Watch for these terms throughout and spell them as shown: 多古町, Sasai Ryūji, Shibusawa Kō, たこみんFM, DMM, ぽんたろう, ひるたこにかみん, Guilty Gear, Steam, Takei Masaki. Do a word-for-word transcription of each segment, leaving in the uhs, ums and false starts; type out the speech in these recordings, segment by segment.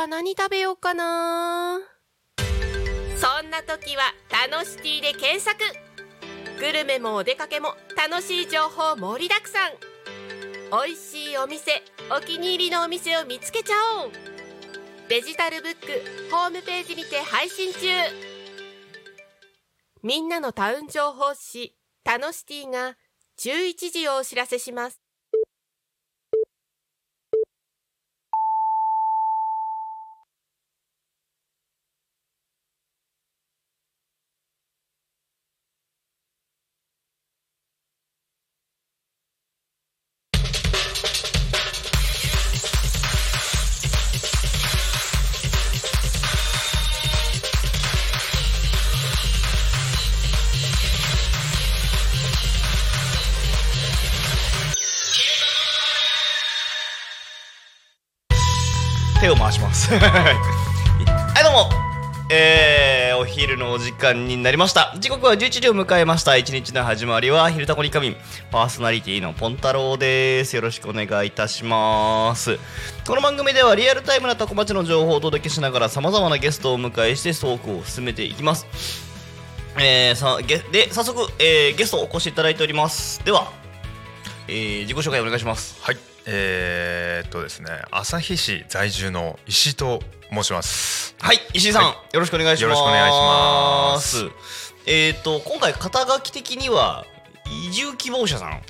は何食べようかな。そんな時は楽しティで検索。グルメもお出かけも楽しい情報盛りだくさん。美味しいお店、お気に入りのお店を見つけちゃおう。デジタルブックホームページにて配信中。みんなのタウン情報誌タノシティがじゅういちじをお知らせします。手を回しますはいどうも、えー、お昼のお時間になりました。時刻はじゅういちじを迎えました。一日の始まりは昼タコにかみん、パーソナリティのポン太郎です。よろしくお願いいたします。この番組ではリアルタイムなタコ町の情報をお届けしながら、様々なゲストをお迎えしてトークを進めていきます。えー、さで早速、えー、ゲストをお越しいただいております。では、えー、自己紹介お願いします。はい、えー、っとですね、旭市在住の石井と申します。はい、石井さん、はい、よろしくお願いします。よろしくお願いします。えー、っと今回肩書き的には移住希望者さん。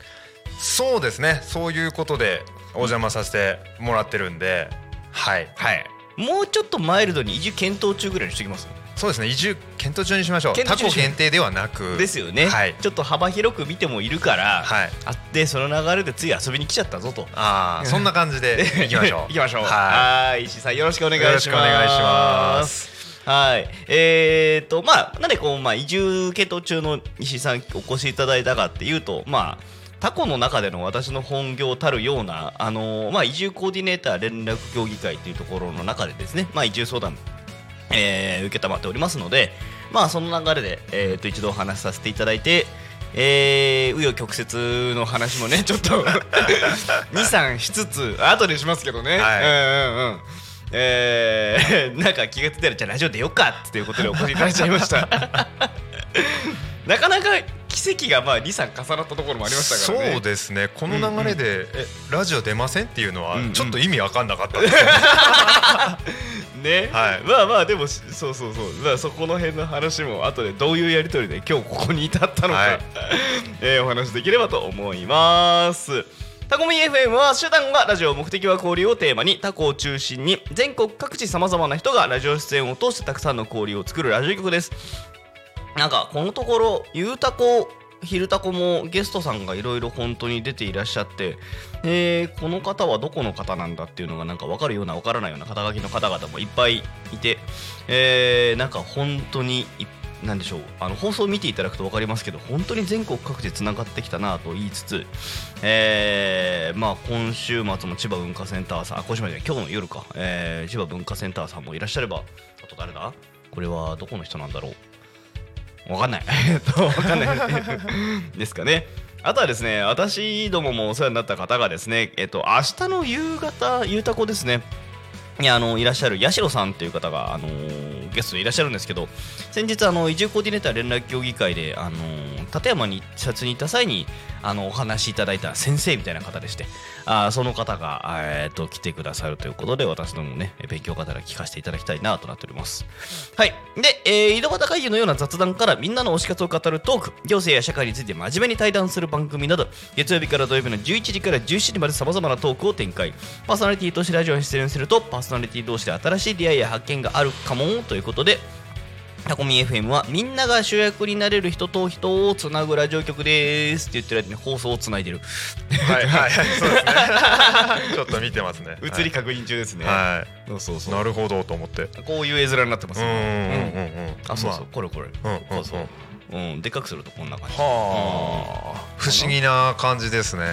そうですね、そういうことでお邪魔させてもらってるんで、はい、はい、もうちょっとマイルドに移住検討中ぐらいにしておきます。そうですね、移住検討中にしましょう。タコ限定ではなくですよね、はい、ちょっと幅広く見てもいるから、はい、あってその流れでつい遊びに来ちゃったぞと、あそんな感じでいきましょういきましょう。はい、石井さんよろしくお願いします。よろしくお願いします。はい、えーとまあなんでこう、まあ、移住検討中の石井さんお越しいただいたかっていうと、まあタコの中での私の本業たるような、あのーまあ、移住コーディネーター連絡協議会というところの中でですね、まあ、移住相談えー、受けたまっておりますので、まあその流れで、えー、と一度お話しさせていただいて、えー、紆余曲折の話もねちょっとに、さんしつつ後でしますけどね、はい、うんうんうん、えー、なんか気がついたらじゃあラジオ出ようかっていうことでお越しいただいちゃいましたなかなか奇跡がまあに、さん重なったところもありましたからね。そうですね、この流れで、うんうん、えラジオ出ませんっていうのはちょっと意味わかんなかったですね、はい、まあまあでもそうそうそう、まあ、そこの辺の話も後でどういうやり取りで今日ここに至ったのか、はいえー、お話できればと思います。タコミ エフエム は手段がラジオ、目的は交流をテーマにタコを中心に全国各地様々な人がラジオ出演を通してたくさんの交流を作るラジオ局です。なんかこのところゆうたこひるたこもゲストさんがいろいろ本当に出ていらっしゃって、えー、この方はどこの方なんだっていうのがなんか分かるような分からないような肩書きの方々もいっぱいいて、えー、なんか本当に何でしょう、あの放送を見ていただくと分かりますけど本当に全国各地つながってきたなと言いつつ、えー、まあ今週末も千葉文化センターさん、あ今週末じゃない今日の夜か、えー、千葉文化センターさんもいらっしゃれば、あと誰だこれはどこの人なんだろう、わかんないわかんないですかね。あとはですね、私どももお世話になった方がですね、えっと明日の夕方ゆうたこですね、いやあのいらっしゃる八代さんという方があのー、ゲストでいらっしゃるんですけど、先日あの移住コーディネーター連絡協議会であのー、立山に視察に行った際にあのお話しいただいた先生みたいな方でして、あその方がえっと来てくださるということで、私どもね勉強方ら聞かせていただきたいなとなっております。はい、で、えー、井戸端会議のような雑談からみんなの推し活を語るトーク、行政や社会について真面目に対談する番組など、月曜日から土曜日のじゅういちじからじゅうしちじまで様々なトークを展開。パーソナリティとしてラジオに出演するとパーソナリティ同士で新しい出会いや発見があるかもということで、タコミ エフエム はみんなが主役になれる人と人をつなぐラジオ局ですって言ってる間に放送をつないでるはいはいはい、そうですねちょっと見てますね、移り確認中ですね。はいそうそうそう、なるほどと思ってこういう絵面になってますね。うんうんうん、あそうそう、まあ、これこれ、うんうんうん、そうそううん、でっかくするとこんな感じ、はあ、うん、不思議な感じですね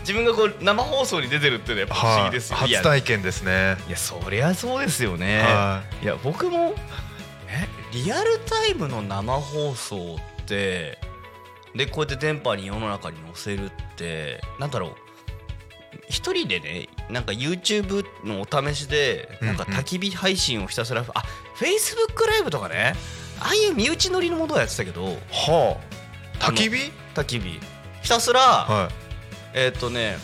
自分がこう生放送に出てるって、ね、やっぱ不思議ですよ、はあ、初体験ですね。いやそりゃそうですよね、はあ、いや僕もリアルタイムの生放送ってでこうやって電波に世の中に載せるってなんだろう、一人でね、なんか YouTube のお試しでなんか焚き火配信をひたすら、うんうん、あ、Facebook ライブとかね、ああいう身内乗りのものをやってたけど、はあ、焚き火焚き火ひたすら、はい、えーとね、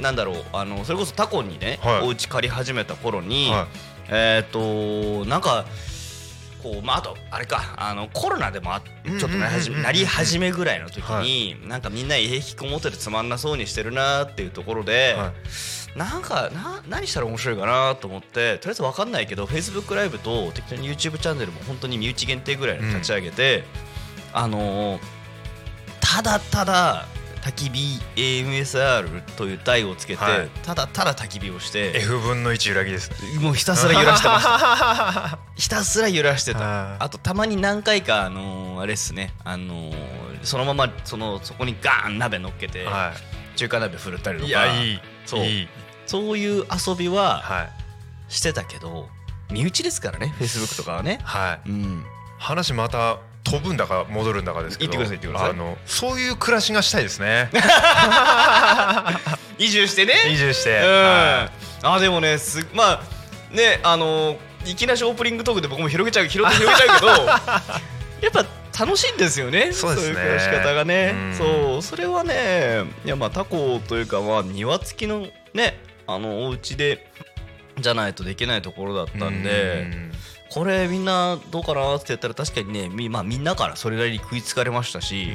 なんだろう、あのそれこそタコにね、はい、お家借り始めた頃に、はい、えーとなんかこう、まあ、あとあれか、あのコロナでもちょっとなり始めぐらいの時に、はい、なんかみんな家引きこもっててつまんなそうにしてるなっていうところで、はい、なんかな何したら面白いかなと思って、とりあえず分かんないけど Facebook ライブと適当に YouTube チャンネルも本当に身内限定ぐらいの立ち上げて、うん、あのー、ただただ焚き火 エーエムエスアール という台をつけて、はい、ただただ焚き火をして エフぶんのいち揺らぎですね。もうひたすら揺らしてましたひたすら揺らしてた。あとたまに何回かあのー、あれっすね、あのー、そのまま そ, のそこにガーン鍋乗っけて、はい、中華鍋振るったりとか、いやいい、そういい、そういう遊びはしてたけど、はい、身内ですからね Facebook とかはね、はい、うん、話また飛ぶんだか戻るんだかですけど、言ってください言ってください。あのそういう暮らしがしたいですね移住してね、移住して、うん、あーでもね、すまあね、あのー、いきなしオープニングトークで僕も広げちゃう広げちゃうけどやっぱ楽しいんですよね、そうですね、そういう暮らし方がね、うん、そう、それはね、いやまあタコというか、まあ庭付きのね、あのお家でじゃないとできないところだったんで、うん、これみんなどうかなって言ったら確かにね、 み,、まあ、みんなからそれなりに食いつかれましたし、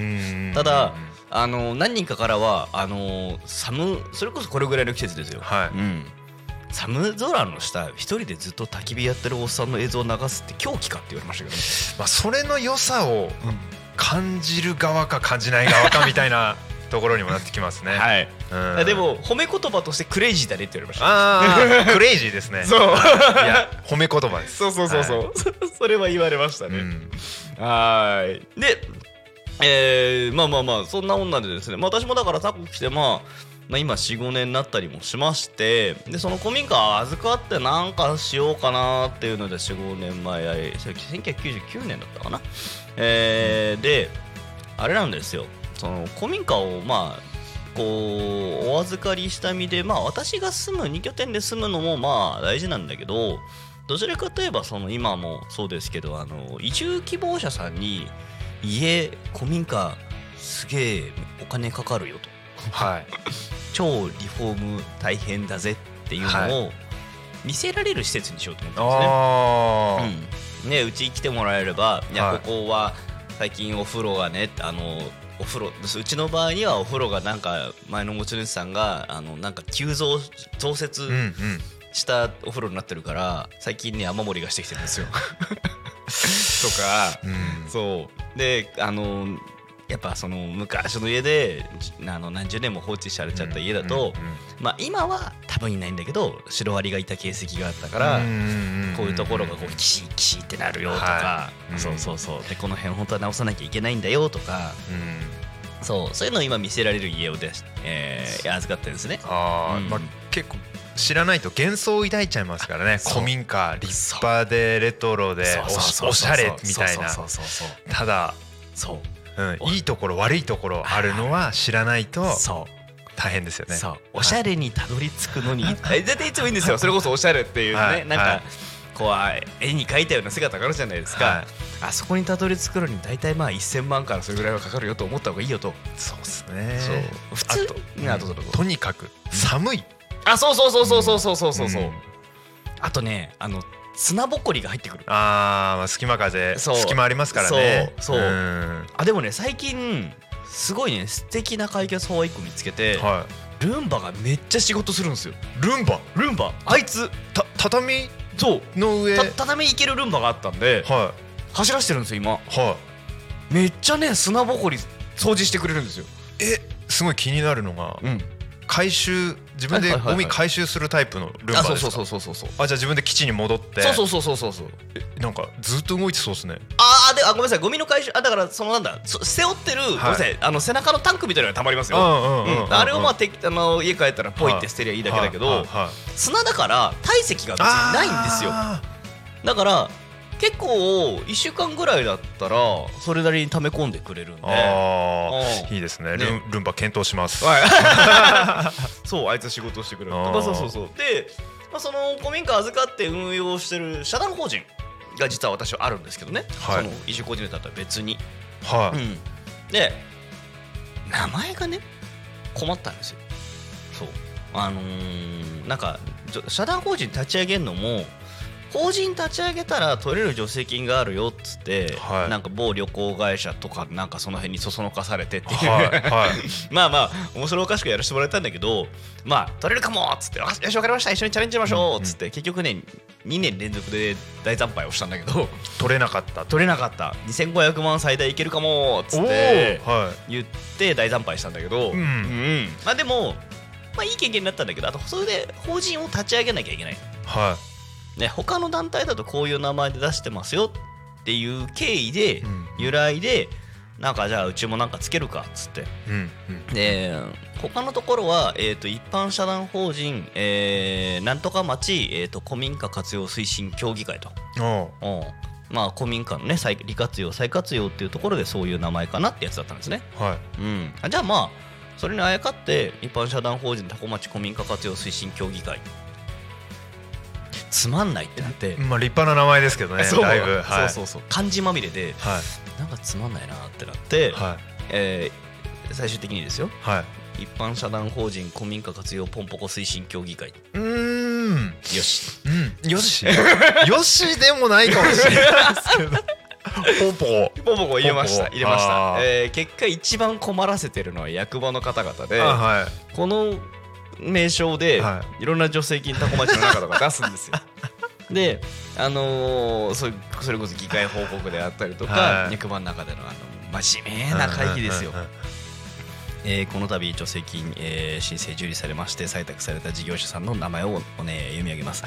ただあの何人かからはあの寒、それこそこれぐらいの季節ですよ、はい、うん、寒空の下一人でずっと焚き火やってるおっさんの映像を流すって狂気かって言われましたけどね、まあ、それの良さを感じる側か感じない側かみたいなところにもなってきますねはい、うん、でも褒め言葉としてクレイジーだねって言われました。あクレイジーですねそういや褒め言葉ですそうそうそうそう、はい、それは言われましたね、うん、はい。で、えー、まあまあまあそんな女でですね、まあ、私もだからタコ来て、まあ、まあ今 よんごねんになったりもしまして、でその古民家預かってなんかしようかなっていうので よんごねんまえ、せんきゅうひゃくきゅうじゅうきゅうねんだったかな、えーうん、であれなんですよ、その古民家をまあこうお預かりした身で、まあ私が住むに拠点で住むのもまあ大事なんだけど、どちらかといえばその今もそうですけど、あの移住希望者さんに家古民家すげえお金かかるよと、はい、超リフォーム大変だぜっていうのを見せられる施設にしようと思ったんですね、うん、ね、うちに来てもらえれば、いやここは最近お風呂がね、あのお風呂、うちの場合にはお風呂がなんか前の持ち主さんがあのなんか急増増設したお風呂になってるから最近ね雨漏りがしてきてるんですよとか、うん、そうで、あのやっぱその昔の家であの何十年も放置されちゃった家だと、うんうんうん、まあ今は多分いないんだけどシロアリがいた形跡があったから、うんうんうん、こういうところがこうキシキシってなるよとか、はいうん、そうそうそうでこの辺本当は直さなきゃいけないんだよとか、うん、そうそういうのを今見せられる家をで、えー、預かってるんですね。あ、うんまあ、結構知らないと幻想を抱いちゃいますからね。古民家立派でレトロでおしゃれみたいな。ただそう。うん、いいところ悪いところあるのは知らないと大変ですよね。そうおしゃれにたどり着くのに絶対いつもいいんですよ。それこそおしゃれっていうね、はい、なんかこう絵に描いたような姿があるじゃないですか、はい、あそこにたどり着くのに大体まあせんまんからそれぐらいはかかるよと思った方がいいよと。そうですね。そう普通あと、うん、とにかく寒い、うん、あそうそうそうそうそうそうそうそう、うん、あとねあの砂ぼこりが入ってくる。あー、まあ、隙間風隙間ありますからね。そうそう、うん、あでもね最近すごいね素敵な解決法をいっこ見つけて、はい、ルンバがめっちゃ仕事するんですよ。ルンバルンバあいつた畳の上畳いけるルンバがあったんで、はい、走らしてるんですよ今、はい、めっちゃね砂ぼこり掃除してくれるんですよ。えすごい気になるのが、うん、回収自分でゴミ回収するタイプのルンバですか。そうそうそうそうそう。あじゃあ自分で基地に戻って。そうそうそうそうそうそう。えなんかずっと動いてそうですね。ああであごめんなさいゴミの回収あだからそのなんだ背負ってる、はい、ごめんなさいあの背中のタンクみたいなのがたまりますよ。あれをまあてあの家帰ったらポイって捨てりゃいいだけだけど、はいはいはいはい、砂だから体積が別にないんですよ。だから結構いっしゅうかんぐらいだったらそれなりに溜め込んでくれるんで、ああいいですね、ルン、ルンバ検討します、はい、そう、あいつ仕事してくれるとか、そうそうそう。で、まあ、その古民家預かって運用してる社団法人が実は私はあるんですけどね、はい、その移住コーディネーターとは別に、はい、うん、で名前がね困ったんですよ。そう、あのー、なんか社団法人立ち上げるのも法人立ち上げたら取れる助成金があるよっつって、はい、なんか某旅行会社とかなんかその辺にそそのかされてっていう、はいはい、まあまあ面白おかしくやらせてもらえたんだけど、まあ取れるかもっつって、よし分かりました、一緒にチャレンジしましょうっつって、うんうん、結局ねにねん連続で大惨敗をしたんだけど取れなかった取れなかったにせんごひゃくまん最大いけるかもっつって言って大惨敗したんだけど、うんうん、まあでも、まあ、いい経験になったんだけど、あとそれで法人を立ち上げなきゃいけない、はい、ね、他の団体だとこういう名前で出してますよっていう経緯で、うん、由来でなんかじゃあうちもなんかつけるかっつって、うんうん、で他のところは、えー、と一般社団法人、えー、なんとか町、えー、と古民家活用推進協議会と、おうおう、まあ、古民家のね再利活用再活用っていうところでそういう名前かなってやつだったんですね、はい、うん、じゃあまあそれにあやかって一般社団法人多古町古民家活用推進協議会、つまんないってなって、まあ、立派な名前ですけどね、だいぶ、はい、そうそうそう、漢字まみれで、はい、なんかつまんないなってなって、はい、えー、最終的にですよ、はい、一般社団法人古民家活用ポンポコ推進協議会、うーん、よし、うん、よしよしでもないかもしれないですけどポンポコポンポコ入れました入れました、えー、結果一番困らせてるのは役場の方々で、はい、この名称でいろんな助成金多古町の中とか出すんですよで、あのー、それこそ議会報告であったりとか役場の中でのあの真面目な会議ですよ、えー、この度助成金、えー、申請受理されまして採択された事業者さんの名前を、ね、読み上げます、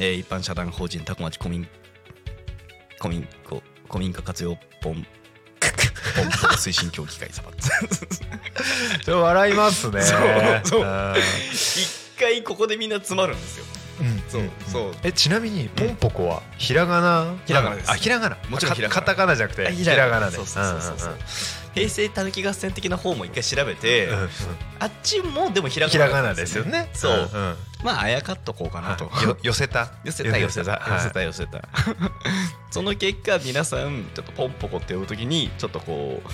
えー、一般社団法人多古町古民古民古古民家活用ポンポンポコ推進協議会様ちょっと笑いますね。そうそう一回ここでみんな詰まるんですよ、うん、そうそう。え、ちなみにポンポコはひらがな、ひらがなです。あ、ひらがな、もちろんひらがな、カタカナじゃなくてひらがなで、平成たぬき合戦的な方も一回調べて、うんうん、あっちもでもひらがなですよね。そう、うんうん、まああやかっとこうかなと寄せた寄せた寄せた寄せた寄せた、はい、その結果皆さんちょっとポンポコって呼ぶときにちょっとこう、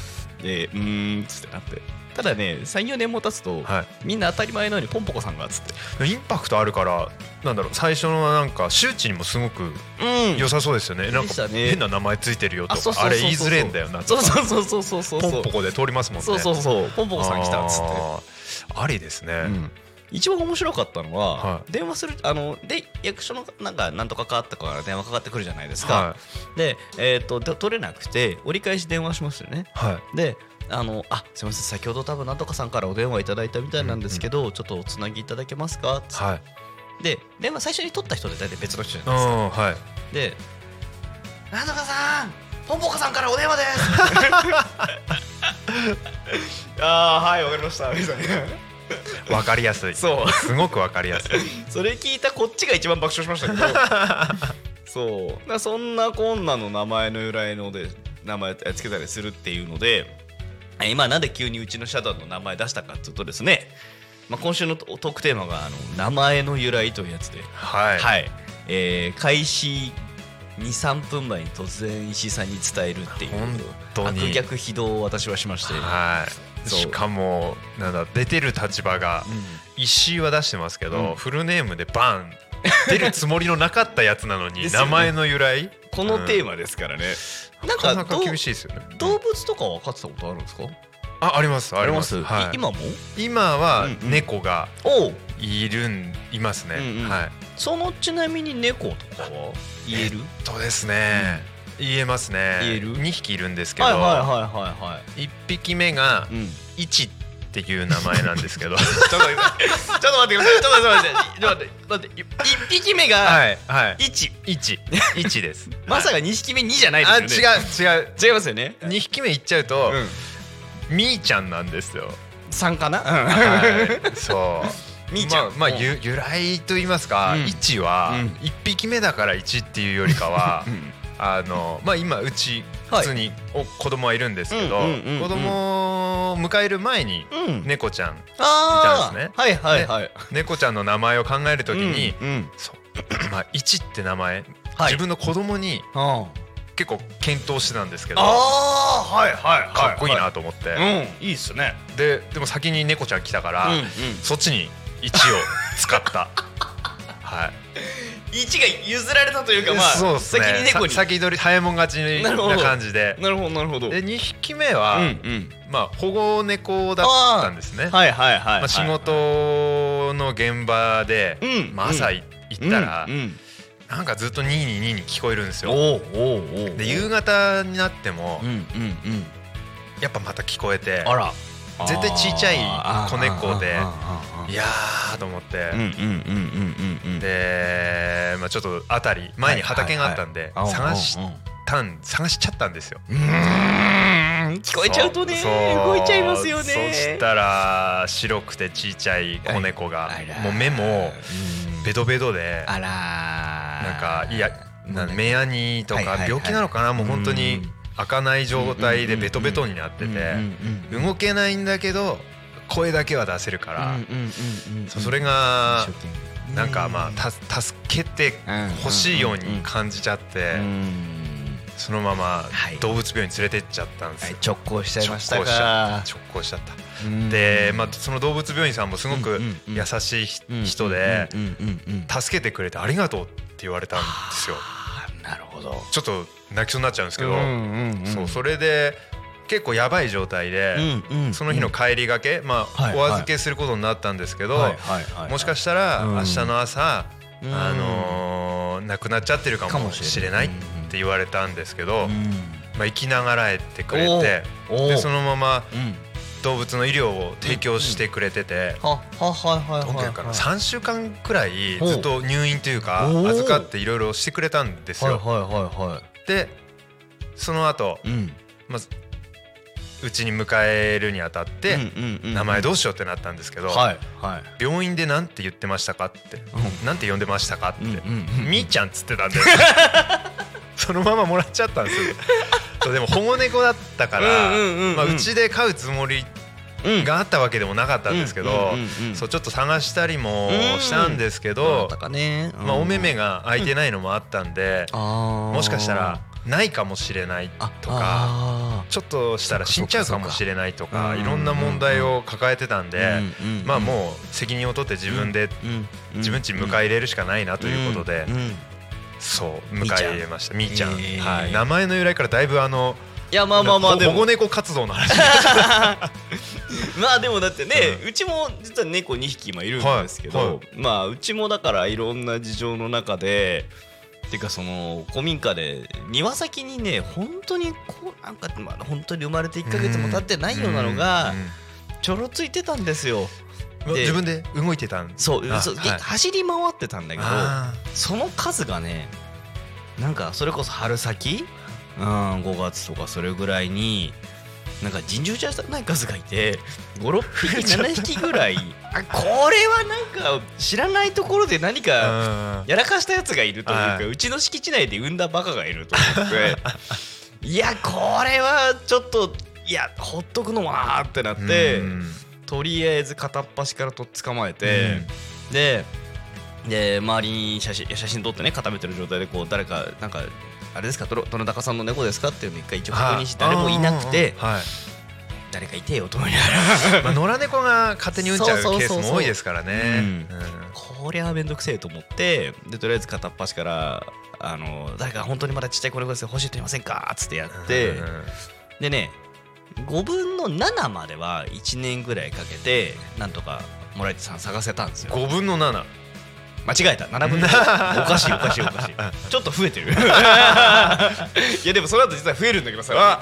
えー、うーんつってなって、ただね さんよねんも経つと、はい、みんな当たり前のようにポンポコさんがつってインパクトあるから、なんだろう、最初のなんか周知にもすごく良さそうですよね、うん、なんか変な名前ついてるよとか、あれ言いづれえんだよなとか、そうそうそうそうそうポンポコで通りますもんね。そうそうそう、ポンポコさん来たっつって あ, ありですね、うん、一番面白かったのは、はい、電話する、あので役所のなんかなんとかかってから電話かかってくるじゃないですか、はい、で、えー、と取れなくて折り返し電話しますよね、はい、であのあすみません、先ほど多分なんとかさんからお電話いただいたみたいなんですけど、うんうん、ちょっとおつなぎいただけますかって、はい、で電話最初に取った人で大体別の人じゃないですか、はい、でなんとかさんポンポコさんからお電話ですあー、はい、わかりましたみたいなわかりやすい、そうすごくわかりやすいそれ聞いたこっちが一番爆笑しましたけどそうだ、そんなこんなの名前の由来ので名前つけたりするっていうので、今なんで急にうちの社団の名前出したかっていうとですね、まあ、今週のトークテーマがあの名前の由来というやつで、はい、はい、えー、開始 にさんぷんまえに突然石井さんに伝えるっていう悪逆非道を私はしまして、はい、しかもなんだ出てる立場が、うん、石井は出してますけど、うん、フルネームでバン出るつもりのなかったやつなのに、ね、名前の由来このテーマですからね、うん、なんかなかなか厳しいですよね。動物とかは飼ってたことあるんですか？あ、ありますあります、はい、今も今は猫がいるんいますね、うんうん、はい、そのちなみに猫とかは言える？えっとですね、うん、言えますね。言えるにひきいるんですけど、はいはいはいはい、はい、いっぴきめがイチっていう名前なんですけどちょっと待ってくださいちょっと待ってくださいいっぴきめがイチイチイチですまさかにひきめにじゃないですよね。あ、違う違う違いますよね。にひきめいっちゃうと、うん、みーちゃんなんですよ。さんかな、うん、はい、そうみーちゃん、まあまあ、ゆ由来と言いますか、イチは、うん、いっぴきめだからイチっていうよりかは、うん、あのまあ今うち普通に子供はいるんですけど、子供を迎える前に猫ちゃんいたんですね。はいはいはい。猫ちゃんの名前を考えるときに、そうまあいちって名前自分の子供に結構検討してたんですけど、あーはいはいはい、かっこいいなと思って、いいっすね。ででも先に猫ちゃん来たからそっちにいちを使ったはい。いちが譲られたというか、まあ先に猫に先取り早いもん勝ちな感じで、なるほどなるほど。でにひきめはまあ保護猫だったんですね。はいはいはい。仕事の現場で朝行ったらなんかずっとニーニーニーニー聞こえるんですよ。で夕方になってもやっぱまた聞こえて、絶対ちっちゃい子猫で、いやーと思って、でまあちょっとあたり前に畑があったんで探したん探しちゃったんですよ。うーん、聞こえちゃうとね、動いちゃいますよね。そしたら白くてちっちゃい子猫がもう目もベドベドで、なんかいや目やにとか病気なのかな、もう本当に開かない状態でベトベトになってて、動けないんだけど声だけは出せるから、それがなんかまあ助けてほしいように感じちゃって、そのまま動物病院に連れてっちゃったんですよ。直行しちゃいましたか。直行しちゃった。でまあその動物病院さんもすごく優しい人で、助けてくれてありがとうって言われたんですよ。なるほど。ちょっと泣きそうになっちゃうんですけど、そう、それで結構やばい状態で、その日の帰りがけ、まあお預けすることになったんですけど、もしかしたら明日の朝あの亡くなっちゃってるかもしれないって言われたんですけど、まあ生きながらえてくれて、でそのまま動物の医療を提供してくれてて、さんしゅうかんくらいずっと入院というか預かっていろいろしてくれたんですよ。でその後まずうちに迎えるにあたって名前どうしようってなったんですけど、病院でなんて言ってましたかって、なんて呼んでましたかってみーちゃんっつってたんでそのままもらっちゃったんですよ。でも保護猫だったからうちで飼うつもりがあったわけでもなかったんですけど、そうちょっと探したりもしたんですけど、まあお目目が開いてないのもあったんで、もしかしたらないかもしれないとか、ちょっとしたら死んじゃうかもしれないとか、いろんな問題を抱えてたんで、まあもう責任を取って自分で自分家に迎え入れるしかないなということで、そう迎え入れました。みーちゃん、えーはい、名前の由来からだいぶあのいやまあまあまあでも保護猫活動の話まあでもだってね、うん、うちも実は猫にひき今いるんですけど、はいはい、まあうちもだからいろんな事情の中で、てかその古民家で庭先にね、本当にこうなんかまだ本当に生まれていっかげつも経ってないようなのがちょろついてたんですよ。自分で動いてたんです。そう、そう、はい、走り回ってたんだけど、その数がね、なんかそれこそ春先、うん、ごがつとかそれぐらいになんか尋常じゃない数がいて、ごろっぴきななひきぐらいあ、これはなんか知らないところで何かやらかしたやつがいるというか、うちの敷地内で産んだバカがいると思っていやこれはちょっといやほっとくのはってなって、とりあえず片っ端からと捕まえて、うん、で, で周りに写真写真撮ってね、固めてる状態でこう誰かなんかあれですか、どなたかさんの猫ですかっていうのを一回一応確認して、誰もいなくて、誰かいてよと思いながら、野良猫が勝手に産んじゃうケースも多いですからね。こりゃめんどくせえと思って、でとりあえず片っ端からあの誰か本当にまだちっちゃい子猫ですよ、欲しいと言いませんかっつってやって、うんうん、でね。ごぶんのななまではいちねんぐらいかけてなんとかもらい手さん探せたんですよ。ごぶんのなな 間違えた、ななぶんのなな おかしいおかしいおかしいちょっと増えてるいやでもその後実は増えるんだけどさ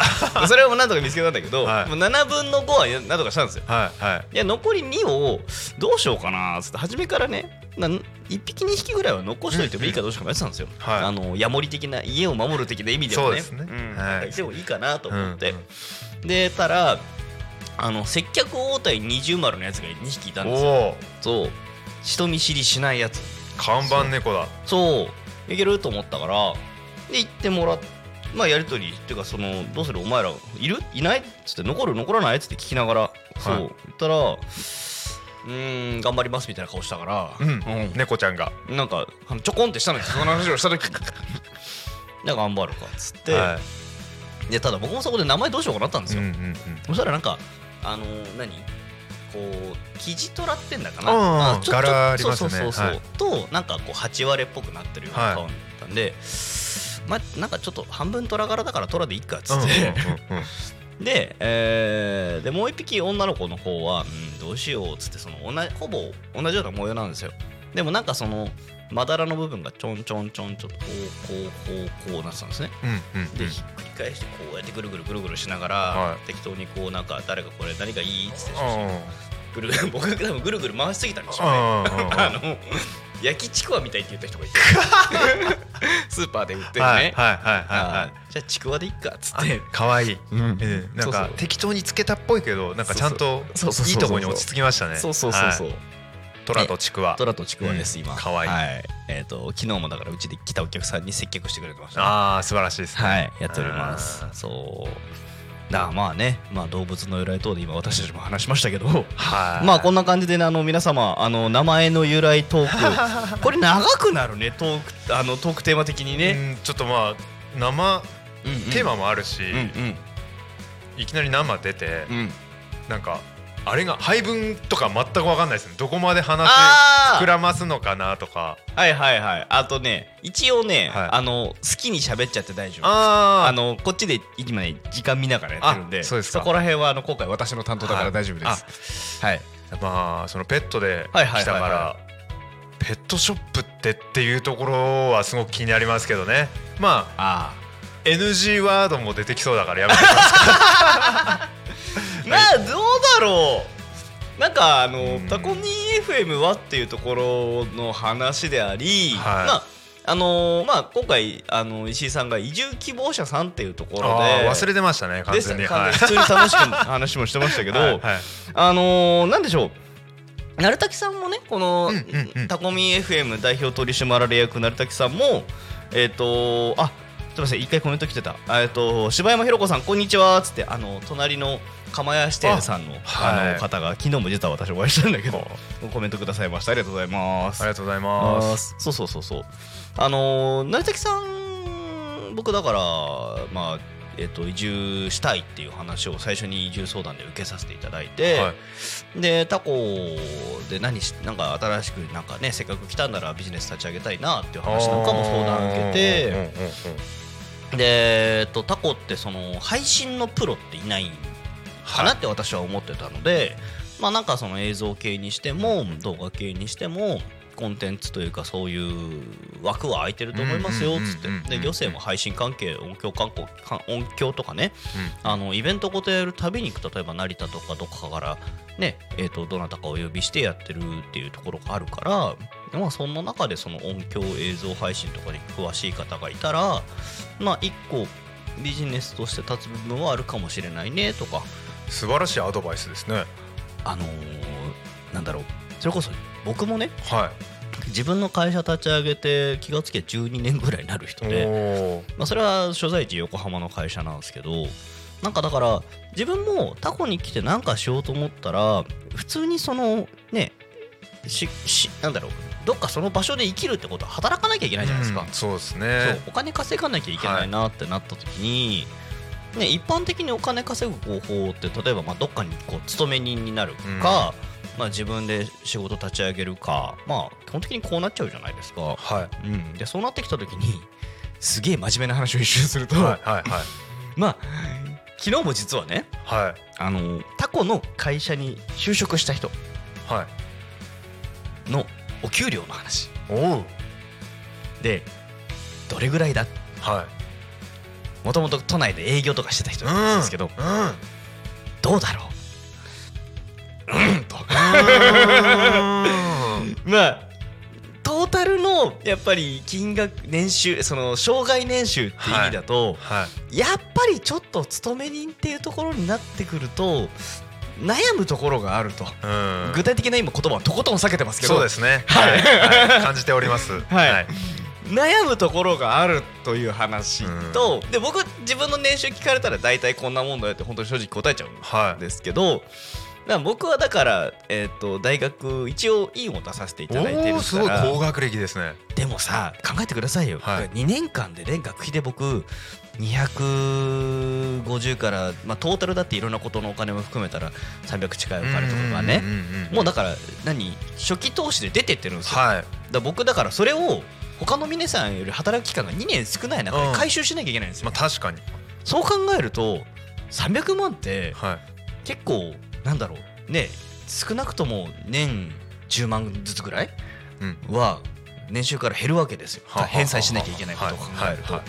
それはもうなんとか見つけたんだけど、はい、もうななぶんのごはなんとかしたんですよ、はいはい、いや残りにをどうしようかなーつって、初めからねいっぴきにひきぐらいは残しといてもいいかどうしようかやってたんですよ、はい、あのヤモリ的な家を守る的な意味でもね、でもいいかなと思って、うんうん、でたらあの接客応対二重丸のやつがにひきいたんですよ。そう、人見知りしないやつ、看板猫だ。そういけると思ったから、で行ってもらって、まあ、やり取りっていうかそのどうするお前らいるいないっつって残る残らないっつって聞きながら、はい、そう言ったらうーん頑張りますみたいな顔したから、うんうん、猫ちゃんがなんかちょこんってしたのにその話をした時なんか頑張るかっつって、はい、でただ僕もそこで名前どうしようかなったんですよ、うんうんうん、そしたらなんかあのー、何こうキジトラってんだかな、まあ、ちょっと柄ありますね、そうそうそう、はい、となんかこうハチワレっぽくなってるような顔だったんで、はい、まあ、なんかちょっと半分トラ柄だからトラでいっかっつって、うんうんうん、で、えー、でもう一匹女の子の方は、うん、どうしようっつってそのほぼ同じような模様なんですよ。でもなんかそのまだらの部分がちょんちょんちょんちょっとこうこうこうこうなってたんですね、うんうんうん、でひっくり返してこうやってぐるぐるぐるぐるしながら、はい、適当にこうなんか誰がこれ何がいいっつってぐる僕が多分ぐるぐる回しすぎたんでしょうねあの焼きちくわみたいって言った人がいてスーパーで売ってるね、じゃあちくわでいっかっつって、かわいい、うんえー、なんか適当につけたっぽいけどなんかちゃんといいとこに落ち着きましたね。そうそうそうそう、はい、トラとちくわ、トラとちくわです、うん、今かわいい、はい、えー、と昨日もだからうちで来たお客さんに接客してくれてました、ね、ああ素晴らしいですね、はい、やっております。そうだ、まあね、まあ、動物の由来等で今私たちも話しましたけどはい、まあこんな感じで、ね、あの皆様あの名前の由来トークこれ長くなるね、トーク、あのトークテーマ的にね、うん、ちょっとまあ生、うんうん、テーマもあるし、うんうん、いきなり生出て、うん、なんかあれが配分とか全く分かんないですね。どこまで話膨らますのかなとか。はいはいはい。あとね、一応ね、はい、あの好きに喋っちゃって大丈夫です。ああのこっちで今ね時間見ながらやってるんで、そうですか。そこら辺はあの今回私の担当だから大丈夫です。はい。はい、まあそのペットで来たから、はいはいはいはい、ペットショップってっていうところはすごく気になりますけどね。まあ、あー エヌジー ワードも出てきそうだからやめてください。まあどうだろう、なんかあの、うん、タコニー エフエム はっていうところの話であり、はい、まああのー、まあ今回あの石井さんが移住希望者さんっていうところで忘れてましたね完全に、はい、普通に楽しく話もしてましたけどはい、はい、あのー、なんでしょう、鳴滝さんもねこの、うんうんうん、タコミ エフエム 代表取締役鳴滝さんもえっ、ー、とあすみません一回コメント来てた、えっ、ー、と柴山ひろ子さんこんにちはつって、あの隣の釜屋支店さん の, ああの方が、はい、昨日も実は私お会いしたんだけどコメントくださいました、ありがとうございます、ありがとうございます。そうそうそうそう、あの成崎さん僕だからまあえっと移住したいっていう話を最初に移住相談で受けさせていただいて、はい、でタコで何しなんか新しくなんかねせっかく来たんならビジネス立ち上げたいなっていう話なんかも相談受けて、でえっとタコってその配信のプロっていないんかなって私は思ってたので、まあなんかその映像系にしても動画系にしてもコンテンツというかそういう枠は空いてると思いますよっつって、で行政も配信関係音響観光音響とかね、あのイベントごとやるたびに例えば成田とかどこかからねえとどなたかお呼びしてやってるっていうところがあるから、まあそんな中でその音響映像配信とかに詳しい方がいたらまあ一個ビジネスとして立つ部分はあるかもしれないねとか。素晴らしいアドバイスですね。あのー、なんだろう、それこそ僕もね、はい、自分の会社立ち上げて気がつけじゅうにねんぐらいになる人で、まあ、それは所在地横浜の会社なんですけど、なんかだから自分もタコに来てなんかしようと思ったら普通にそのねししなんだろうどっかその場所で生きるってことは働かなきゃいけないじゃないですか、うん、そうですね。そうお金稼がなきゃいけないなってなった時に、はいね、一般的にお金稼ぐ方法って例えばまあどっかにこう勤め人になるか、うんまあ、自分で仕事立ち上げるか、まあ、基本的にこうなっちゃうじゃないですか、はいうん、でそうなってきた時にすげえ真面目な話を一周すると、はいはいはい、まあ昨日も実はね、はい、あのタコの会社に就職した人のお給料の話、おうでどれぐらいだ、はいもともと都内で営業とかしてた人だったんですけど、うんうん、どうだろう、うんとまあトータルのやっぱり金額年収その障害年収って意味だと、はいはい、やっぱりちょっと勤め人っていうところになってくると悩むところがあると、うん、具体的な今言葉はとことん避けてますけどそうですね、はいはいはい、感じております、はいはい悩むところがあるという話と、うん、で僕自分の年収聞かれたら大体こんなもんだよって本当に正直答えちゃうんですけど、はい、だ僕はだから、えー、と大学一応院を出させていただいてるから、すごい高学歴ですね。でもさ考えてくださいよ、はい、にねんかんでね学費で僕にひゃくごじゅうから、まあ、トータルだっていろんなことのお金も含めたらさんびゃく近いお金とかがね、もうだから何初期投資で出てってるんですよ、はい、だから僕だからそれを他の皆さんより働く期間がにねん少ない中で回収しなきゃいけないんですよ、うんまあ、確かにそう考えるとさんびゃくまんって結構なんだろうね、少なくとも年じゅうまんずつぐらいは年収から減るわけですよ、うん、返済しなきゃいけないことを考えると、はいはいは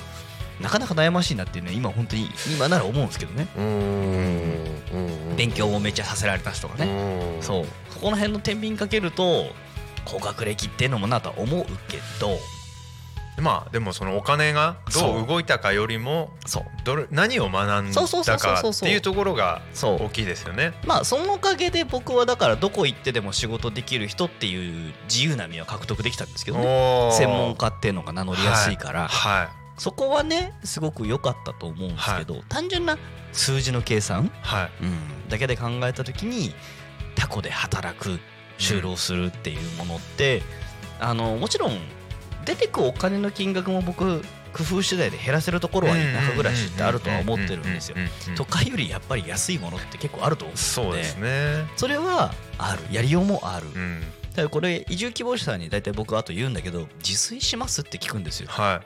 い、なかなか悩ましいなっていうね、今本当に今なら思うんですけどね、うーん、勉強もめっちゃさせられたしとかね、うそうそこの辺の天秤かけると高学歴っていうのもなとは思うけど、まあでもそのお金がどう動いたかよりもどれ何を学んだかっていうところが大きいですよね。まあそのおかげで僕はだからどこ行ってでも仕事できる人っていう自由な身は獲得できたんですけどね、専門家っていうのが名乗りやすいから、はいはい、そこはねすごく良かったと思うんですけど、はい、単純な数字の計算、はい、うん、だけで考えた時にタコで働く就労するっていうものって、うん、あのもちろん出てくお金の金額も僕工夫次第で減らせるところは中暮らしってあるとは思ってるんですよ。都会よりやっぱり安いものって結構あると思うので、そうですね、それはあるやりようもある、うん、だからこれ移住希望者さんに大体僕あと言うんだけど、自炊しますって聞くんですよ、は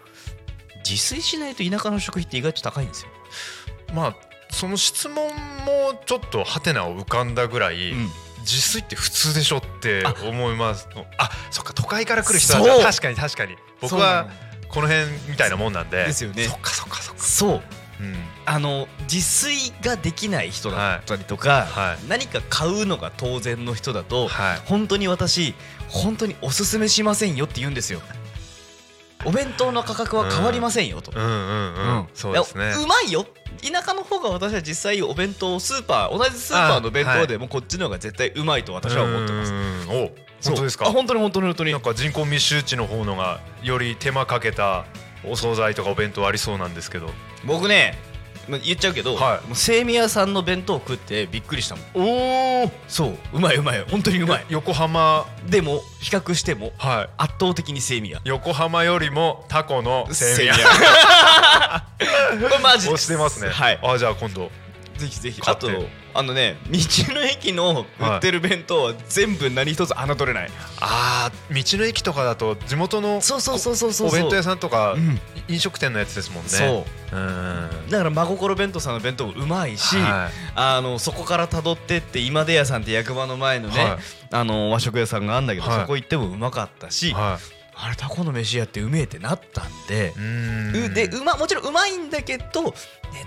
い、自炊しないと田舎の食費って意外と高いんですよ。まあその質問もちょっとハテナを浮かんだぐらい、うん、自炊って普通でしょって思います。あ, あそっか都会から来る人は確かに確かに僕はこの辺みたいなもんなんで。ですよね。そっかそっかそっか。そう。うん、あの自炊ができない人だったりとか、はいはい、何か買うのが当然の人だと、はい、本当に私本当におすすめしませんよって言うんですよ。お弁当の価格は変わりませんよと、うんうんうんうん、そうですね、うまいよ、田舎の方が私は実際お弁当スーパー同じスーパーの弁当でもこっちの方が絶対うまいと私は思ってます。お、本当ですか？あ、本当に本当に本当になんか人口密集地の方のがより手間かけたお惣菜とかお弁当ありそうなんですけど、僕ね言っちゃうけど、はい、もう精味屋さんの弁当食ってびっくりしたもん。おー、そううまいうまい、本当にうまい。横浜でも比較しても、はい、圧倒的に精味屋。横浜よりもタコの精味屋。これマジです。押してますね。はい。あ、じゃあ今度ぜひぜひ。あとあのね、道の駅の売ってる弁当は全部何一つ侮れない。はい、あー、道の駅とかだと地元のお弁当屋さんとか、うん、飲食店のやつですもんね。そう。うん。だから真心弁当さんの弁当もうまいし、はい、あのそこから辿ってって今出屋さんって役場の前のね、はい、あの和食屋さんがあんだけど、はい、そこ行ってもうまかったし。はい、あれタコの飯やってうめえってなったんで、うーん、でうまもちろんうまいんだけど値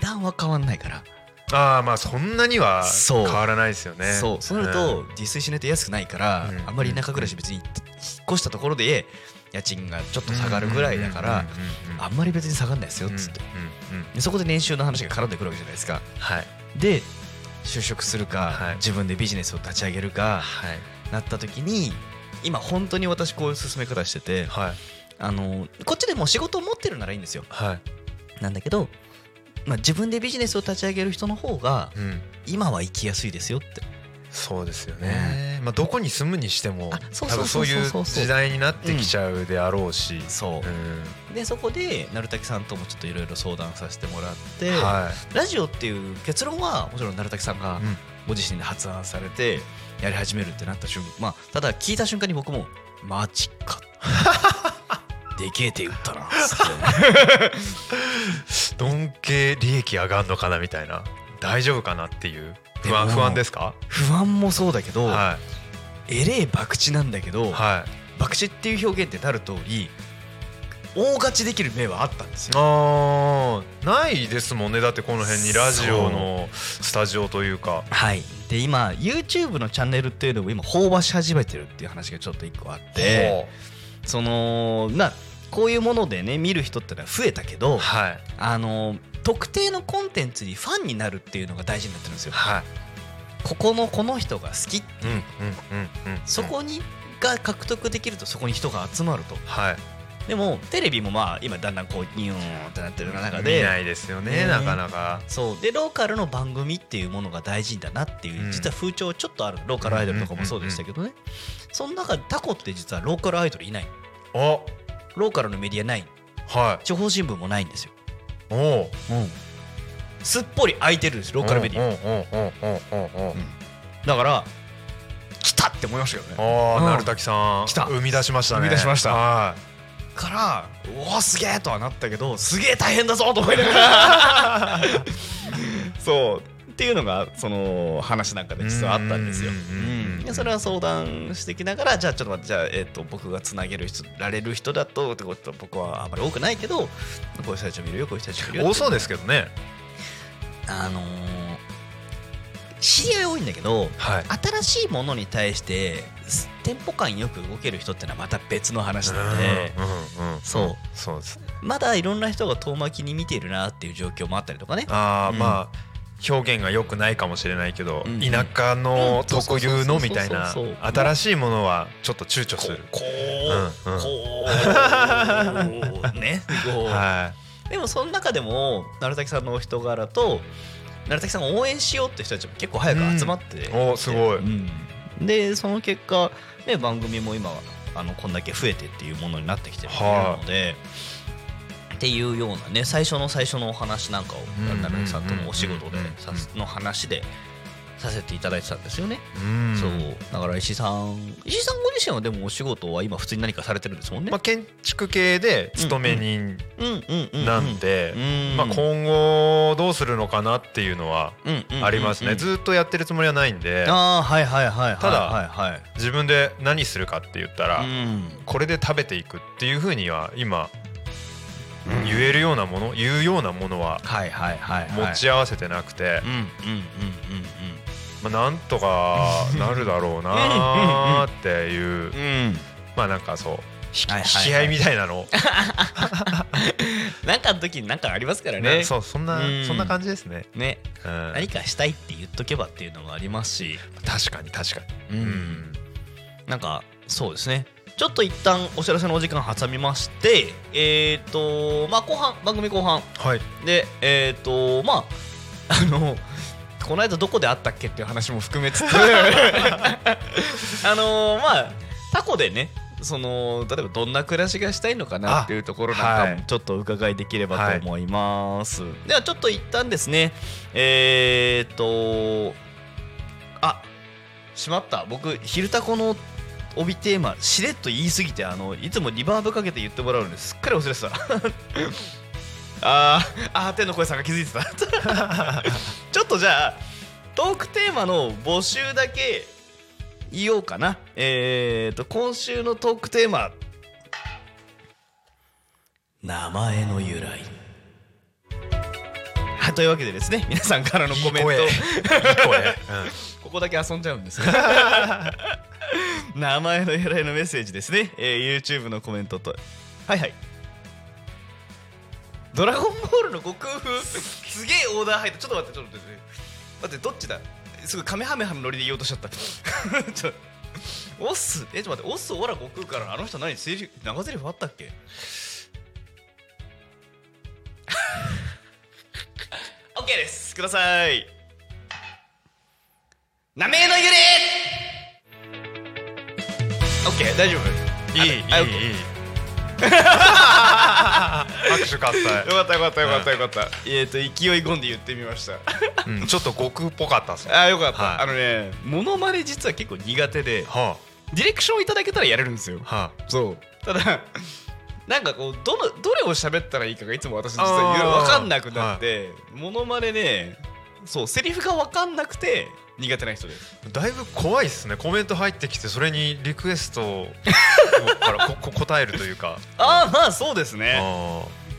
段は変わんないから。あー、まあそんなには変わらないですよね。そう、そうなると自炊しないと安くないから、うん、あんまり田舎暮らし別に引っ越したところで家賃がちょっと下がるぐらいだからあんまり別に下がんないですよっつって、うんうんうん、でそこで年収の話が絡んでくるわけじゃないですか、はい、で就職するか、はい、自分でビジネスを立ち上げるか、はい、なった時に今本当に私こういう進め方してて、はい、あのこっちでも仕事を持ってるならいいんですよ、はい、なんだけどまあ、自分でビジネスを立ち上げる人の方が今は生きやすいですよって、うん、そうですよね、うん、まあ、どこに住むにしても多分そういう時代になってきちゃうであろうし、うん、そう、うん、でそこで成武さんともちょっといろいろ相談させてもらって、はい、ラジオっていう結論はもちろん成武さんがご自身で発案されてやり始めるってなった瞬間、まあ、ただ聞いた瞬間に僕もマジかでけえ手打ったなっつってどんけ利益上がんのかなみたいな、大丈夫かなっていう不安。不安ですか？不安もそうだけど、はい、えれえ博打なんだけど、はい、博打っていう表現ってなる通り大勝ちできる目はあったんですよ。あー、ないですもんね。だってこの辺にラジオのスタジオというか、はい、で今 YouTube のチャンネルっていうのも今放話し始めてるっていう話がちょっと一個あって、そのなこういうものでね見る人ってのは増えたけど、はい、あの特定のコンテンツにファンになるっていうのが大事になってるんですよ、はい、ここのこの人が好きっていう、うんうんうんうん、そこにが獲得できるとそこに人が集まると、はい、でもテレビもまあ今だんだんこうニューンってなってる中で見ないですよね、なかなか。そうでローカルの番組っていうものが大事だなっていう、うん、実は風潮ちょっとある。ローカルアイドルとかもそうでしたけどね、うんうんうんうん、その中でタコって実はローカルアイドルいない、あローカルのメディアない、はい、地方新聞もないんですよ。おう、うん、すっぽり空いてるんですローカルメディア。だから来たって思いましたけどね。ああ、鳴滝さん来た、生み出しましたね。生み出しました。はいからおーすげーとはなったけど、すげー大変だぞと思いながらそうっていうのがその話なんかで実はあったんですよ。うんでそれは相談してきながら、じゃあちょっと待って、じゃあ、えー、と僕がつなげる人られる人だとってこと僕はあんまり多くないけど、こういう人たち見るよこういう人たち見るよ多そうですけどね。あのー、知り合い多いんだけど、はい、新しいものに対してテンポ感よく動ける人ってのはまた別の話なので、うんうん、そうそうですね。まだいろんな人が遠巻きに見てるなっていう状況もあったりとかね。あ、うん、まあ表現が良くないかもしれないけど、うん、田舎の特有のみたいな新しいものはちょっと躊躇する。こう、うんうん、こうねこう、はい、でもその中でも鳴滝さんのお人柄と鳴滝さんを応援しようって人たちも結構早く集まって、うん、おすごい、うんでその結果、ね、番組も今あのこんだけ増えてっていうものになってきてるので、はあ、っていうようなね、最初の最初のお話なんかを鳴滝さんとのお仕事でさの話でさせていただいてたんですよね。うんそうだから石井さん石井さんご自身はでもお仕事は今普通に何かされてるんですもんね。まあ、建築系で勤め人なんで、まあ今後どうするのかなっていうのはありますね。ずっとやってるつもりはないんで、あはいはいはい、ただ自分で何するかって言ったらこれで食べていくっていうふうには今言えるようなもの言うようなものは持ち合わせてなくて、まあ、なんとかなるだろうなっていう、うん、まあなんかそう引き合いみたいなのなんかの時に何かありますからね。そうそんな、うん、そんな感じですね。ね、うん、何かしたいって言っとけばっていうのもありますし、確かに確かに、うんうん、なんかそうですね。ちょっと一旦お知らせのお時間挟みまして、えーとまあ、後半番組後半、はい、でえーとまああのこの間どこで会ったっけっていう話も含めつつあのー、まあタコでね、その例えばどんな暮らしがしたいのかなっていうところなんかもちょっとお伺いできればと思います、はいはい、ではちょっと一旦ですねえーとあしまった僕昼タコの帯テーマしれっと言いすぎてあのいつもリバーブかけて言ってもらうのですっかり忘れてたあーあー天の声さんが気づいてたちょっとじゃあトークテーマの募集だけ言おうかな。えーと今週のトークテーマ、名前の由来、はい、というわけでですね、皆さんからのコメントいい声いい声、うん、ここだけ遊んじゃうんですね名前の由来のメッセージですね、えー、YouTube のコメントとはいはいドラゴンボールの悟空風すげえオーダー入った。ちょっと待ってちょっと待って待ってどっちだすごいカメハメハのノリで言おうとしちゃったちょっとオスえちょっと待ってオスオラ悟空からあの人何セリ長ゼリフあったっけオッケーですください。名前の由来オッケー大丈夫いいいいいい拍手勝ったよかったよかったよかったよかった、うん、えーと勢い込んで言ってみました、うん、ちょっと悟空っぽかったっすね。あーよかった、はい、あのねモノマネ実は結構苦手で、はあ、ディレクションいただけたらやれるんですよ、はあ、そうただなんかこう ど, のどれを喋ったらいいかがいつも私実は分かんなくなって、はい、モノマネねそうセリフが分かんなくて苦手な人です。だいぶ怖いっすね。コメント入ってきてそれにリクエストからここ答えるというかああまあそうですね。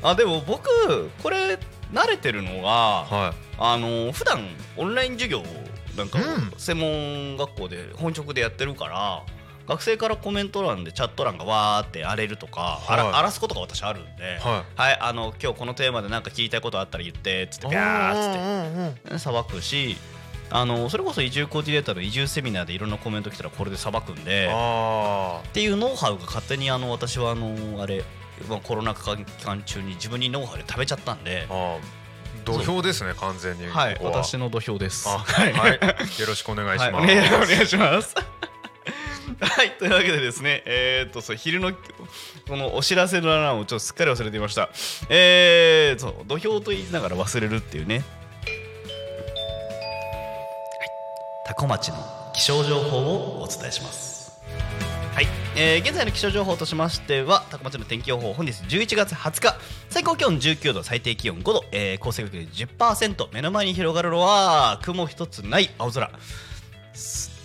ああでも僕これ慣れてるのが、はい、あの普段オンライン授業なんか専門学校で本職でやってるから、うん、学生からコメント欄でチャット欄がわーって荒れるとか、はい、荒らすことが私あるんで、はい、はい、あの今日このテーマでなんか聞いたことあったら言ってっつってビャーっつって騒くし、あのそれこそ移住コーディネーターの移住セミナーでいろんなコメント来たらこれでさばくんであっていうノウハウが勝手にあの私はあのあれコロナ禍期間中に自分にノウハウで食べちゃったんで。あ土俵ですね完全に。はい、ここは私の土俵です。あ、はいはい、よろしくお願いします、はい、お願いしますはいというわけでですね、えー、っとそう昼のこのお知らせの欄をちょっとすっかり忘れていました。えー、そう土俵と言いながら忘れるっていうね。多古町の気象情報をお伝えします。はい、えー、現在の気象情報としましては多古町の天気予報、本日じゅういちがつはつか最高気温じゅうきゅうど、最低気温ごど、えー、降水確率 じゅっパーセント、 目の前に広がるのは雲一つない青空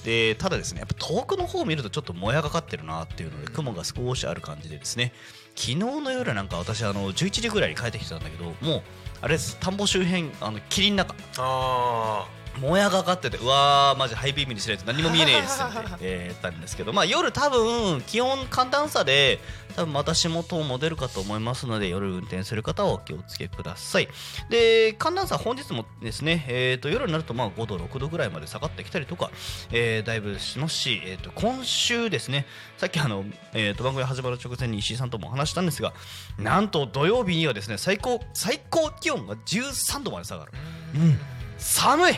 で、ただですねやっぱ遠くの方を見るとちょっともやがかってるなっていうので雲が少しある感じでですね、昨日の夜なんか私あのじゅういちじぐらいに帰ってきてたんだけど、もうあれです、田んぼ周辺あの霧の中あーもやがかってて、うわーマジハイビームにしないと何も見えねえですって言ったんですけど、まあ夜多分気温寒暖差で多分また霜等も出るかと思いますので、夜運転する方はお気をつけください。で寒暖差本日もですね、えー、と夜になるとまあごどろくどぐらいまで下がってきたりとか、えー、だいぶしますし、えー、と今週ですね、さっきあの、えー、と番組始まる直前に石井さんともお話したんですが、なんと土曜日にはですね最高最高気温がじゅうさんどまで下がる。うん寒い、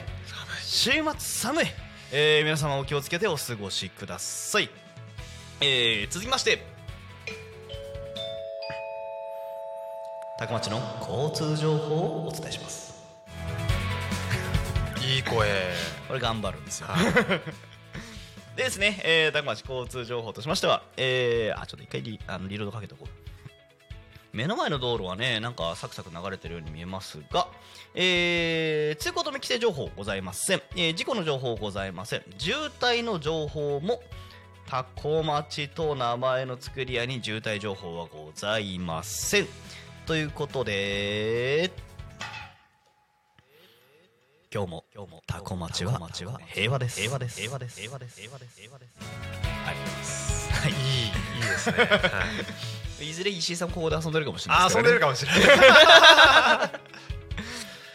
週末寒い、えー、皆様お気をつけてお過ごしください。えー、続きまして多古町の交通情報をお伝えします。いい声これ頑張るんですよ、はい、でですね、えー、多古町交通情報としましては、えー、あちょっと一回リ、あのリロードかけておこう。目の前の道路はねなんかサクサク流れてるように見えますが、えー、通行止め規制情報ございません、えー、事故の情報ございません、渋滞の情報も多古町と名前の作り屋に渋滞情報はございませんということで、今日も多古町は平和です。平和です平和です平和です平和です平和です。はい、いいですねいずれ石井さんここで遊んでるかもしれないです、ね、あ遊んでるかもしれない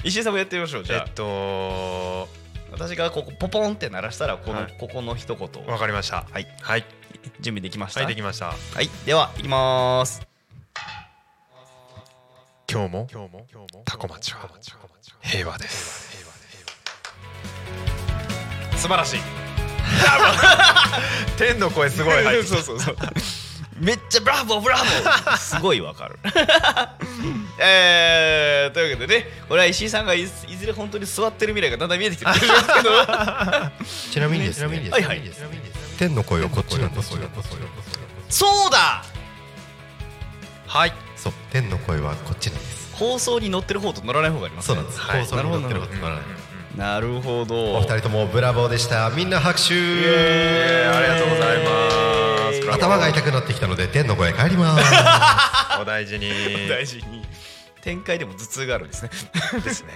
石井さんもやってみましょう。じゃあえっと私がここポポンって鳴らしたらこの、はい、ここの一言。わかりました。はいはい準備できました。はいできました。はいではいきまーす。今日も多古町は平和です。平和です。素晴らしい。天の声すごい。そうそうそう。めっちゃブラボーブラボーすごいわかるえーというわけでね、これは石井さんが い, いずれ本当に座ってる未来がだんだん見えてきてるんですけどちなみにですね、はいはい、天の声をこっちのこそよこそよこそよ、そうだ、はい、そう、天の声はこっちなんです。放送に乗ってる方と乗らない方がありますね。そうなんです、はい、放送に乗ってる方と乗らない。なるほど。お二人ともブラボーでした。みんな拍手。イエーイ、ありがとうございます。頭が痛くなってきたので天の声帰りますお大事にお大事に。展開でも頭痛があるんですねですね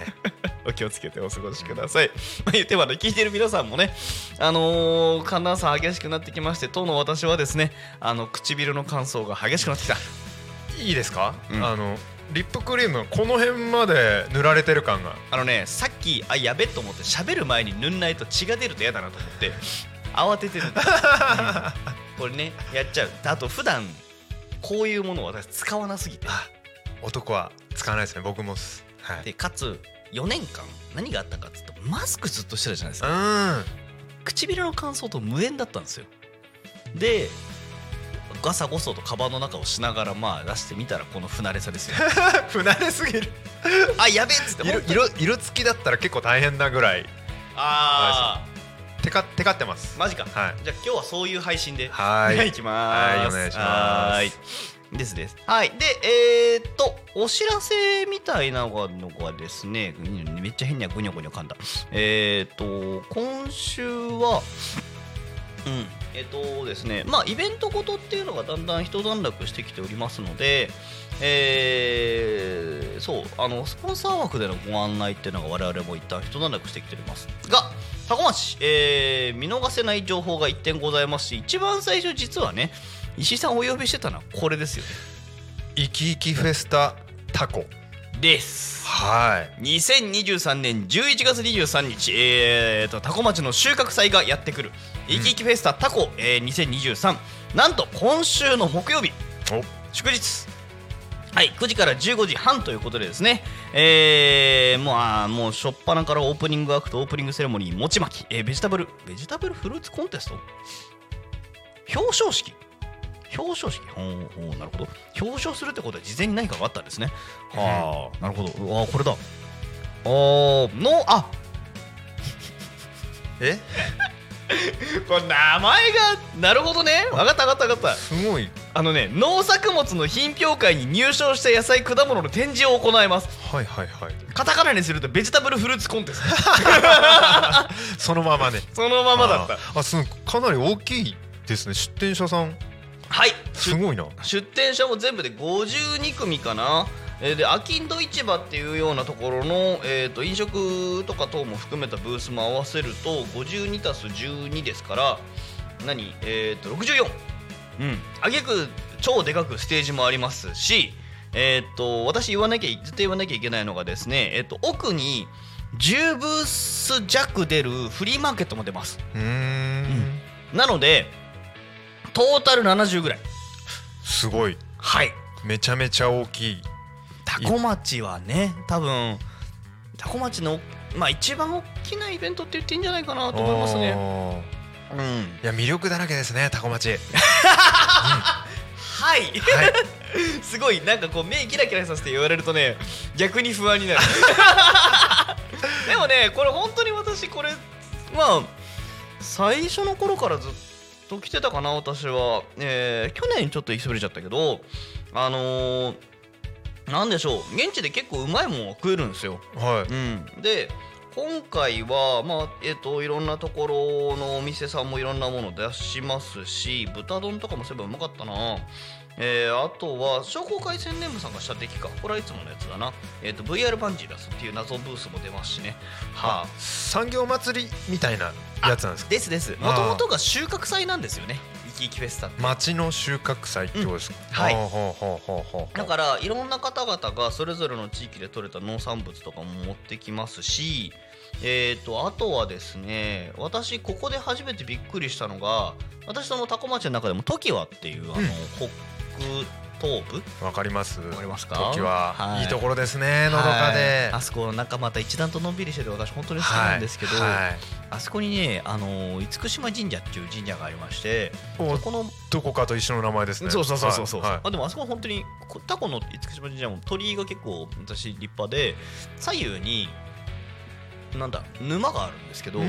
お気をつけてお過ごしください、うん、まあ、言ってもあの聞いてる皆さんもね、あのー、寒暖差激しくなってきまして、当の私はですねあの唇の乾燥が激しくなってきた。いいですか、うん、あのリップクリームこの辺まで塗られてる感があのね、さっきあやべと思って喋る前に塗んないと血が出ると嫌だなと思って慌ててるんですこれねやっちゃう。あと普段こういうものを私使わなすぎて、あ男は使わないですね。僕もす、はい、でかつよねんかん何があったかって言うとマスクずっとしてたじゃないですか。うん、唇の乾燥と無縁だったんですよ。でガサゴソとカバンの中をしながらまあ出してみたらこの不慣れさですよ不慣れすぎるあやべっつって色、色、色付きだったら結構大変なぐらい。ああテカテカってます。マジか、はい、じゃあ今日はそういう配信ではいいきます。はいお願いします。はいですです。はいでえー、っとお知らせみたいなのがですね、めっちゃ変にはぐにょぐにょ噛んだ。えー、っと今週はうんえー、っとですねまあイベントごとっていうのがだんだん一段落してきておりますので、えー、そうあのスポンサー枠でのご案内っていうのが我々も一旦一段落してきておりますが。多古町、えー、見逃せない情報がいってんございますし、一番最初実はね石井さんお呼びしてたのはこれですよね。イキイキフェスタタコです。はいにせんにじゅうさんねんじゅういちがつにじゅうさんにち、えーと多古町の収穫祭がやってくる、うん、イキイキフェスタタコ、えー、にせんにじゅうさん、なんと今週の木曜日祝日はい、くじからじゅうごじはんということでですね、えー、もう、あー、もう初っ端からオープニングアクト、オープニングセレモニー、餅まき、えー、ベジタブル、ベジタブルフルーツコンテスト表彰式表彰式ほうほうなるほど。表彰するってことは事前に何かがあったんですね。はあ、なるほど。うわ、これだ。あー、の、あえこれ名前が、なるほどね。わかったわかったわかった。すごい。あのね、農作物の品評会に入賞した野菜果物の展示を行います。はいはいはい。カタカナにするとベジタブルフルーツコンテストそのままね、そのままだった。ああ、すごい、かなり大きいですね、出展者さん。はい、すごいな。出展者も全部でごじゅうにくみかな。えー、でアキンド市場っていうようなところの、えー、と飲食とか等も含めたブースも合わせるとごじゅうにたすじゅうにですから何、えー、とろくじゅうよん。うん、あげく超でかくステージもありますし、えー、と私言わなきゃ絶対言わなきゃいけないのがですね、えー、と奥にじゅうブース弱出るフリーマーケットも出ます。うーん、うん、なのでトータルななじゅうぐらい。すごい。はい、めちゃめちゃ大きい。タコ町はね、多分タコ町の、まあ、一番大きなイベントって言っていいんじゃないかなと思いますね。うん、いや魅力だらけですね、タコ町、うん、はい、はい、すごいなんかこう目キラキラさせて言われるとね、逆に不安になるでもね、これ本当に私これまあ最初の頃からずっと来てたかな、私は。えー、去年ちょっと行きそびれちゃったけど、あのーなんでしょう、現地で結構うまいもんは食えるんですよ。はい、うん、で今回は、まあえー、といろんなところのお店さんもいろんなもの出しますし、豚丼とかもすればうまかったな。えー、あとは商工会宣伝部さんが射的か、これはいつものやつだな、えー、と ブイアール バンジー出すっていう謎ブースも出ますしね。はあ、産業祭りみたいなやつなんですか。ですです、もともとが収穫祭なんですよね、イキフェスタって。町の収穫祭ってことですか。うん、はい、ほうほうほうほう。だからいろんな方々がそれぞれの地域で採れた農産物とかも持ってきますし、えー、とあとはですね、私ここで初めてびっくりしたのが、私その多古町の中でも常盤っていう、あの、うん、北東部、わかります、わかりますか。常盤、はい、いいところですね、のどかで。はい、あそこの中また一段とのんびりしてて私本当に好きなんですけど、はいはい、あそこにね、あのー、厳島神社っていう神社がありまして、このどこかと一緒の名前ですね。そうそうそうそうそう、はいはい。あ、でもあそこは本当にタコの厳島神社も鳥居が結構私立派で、左右になんだ沼があるんですけど、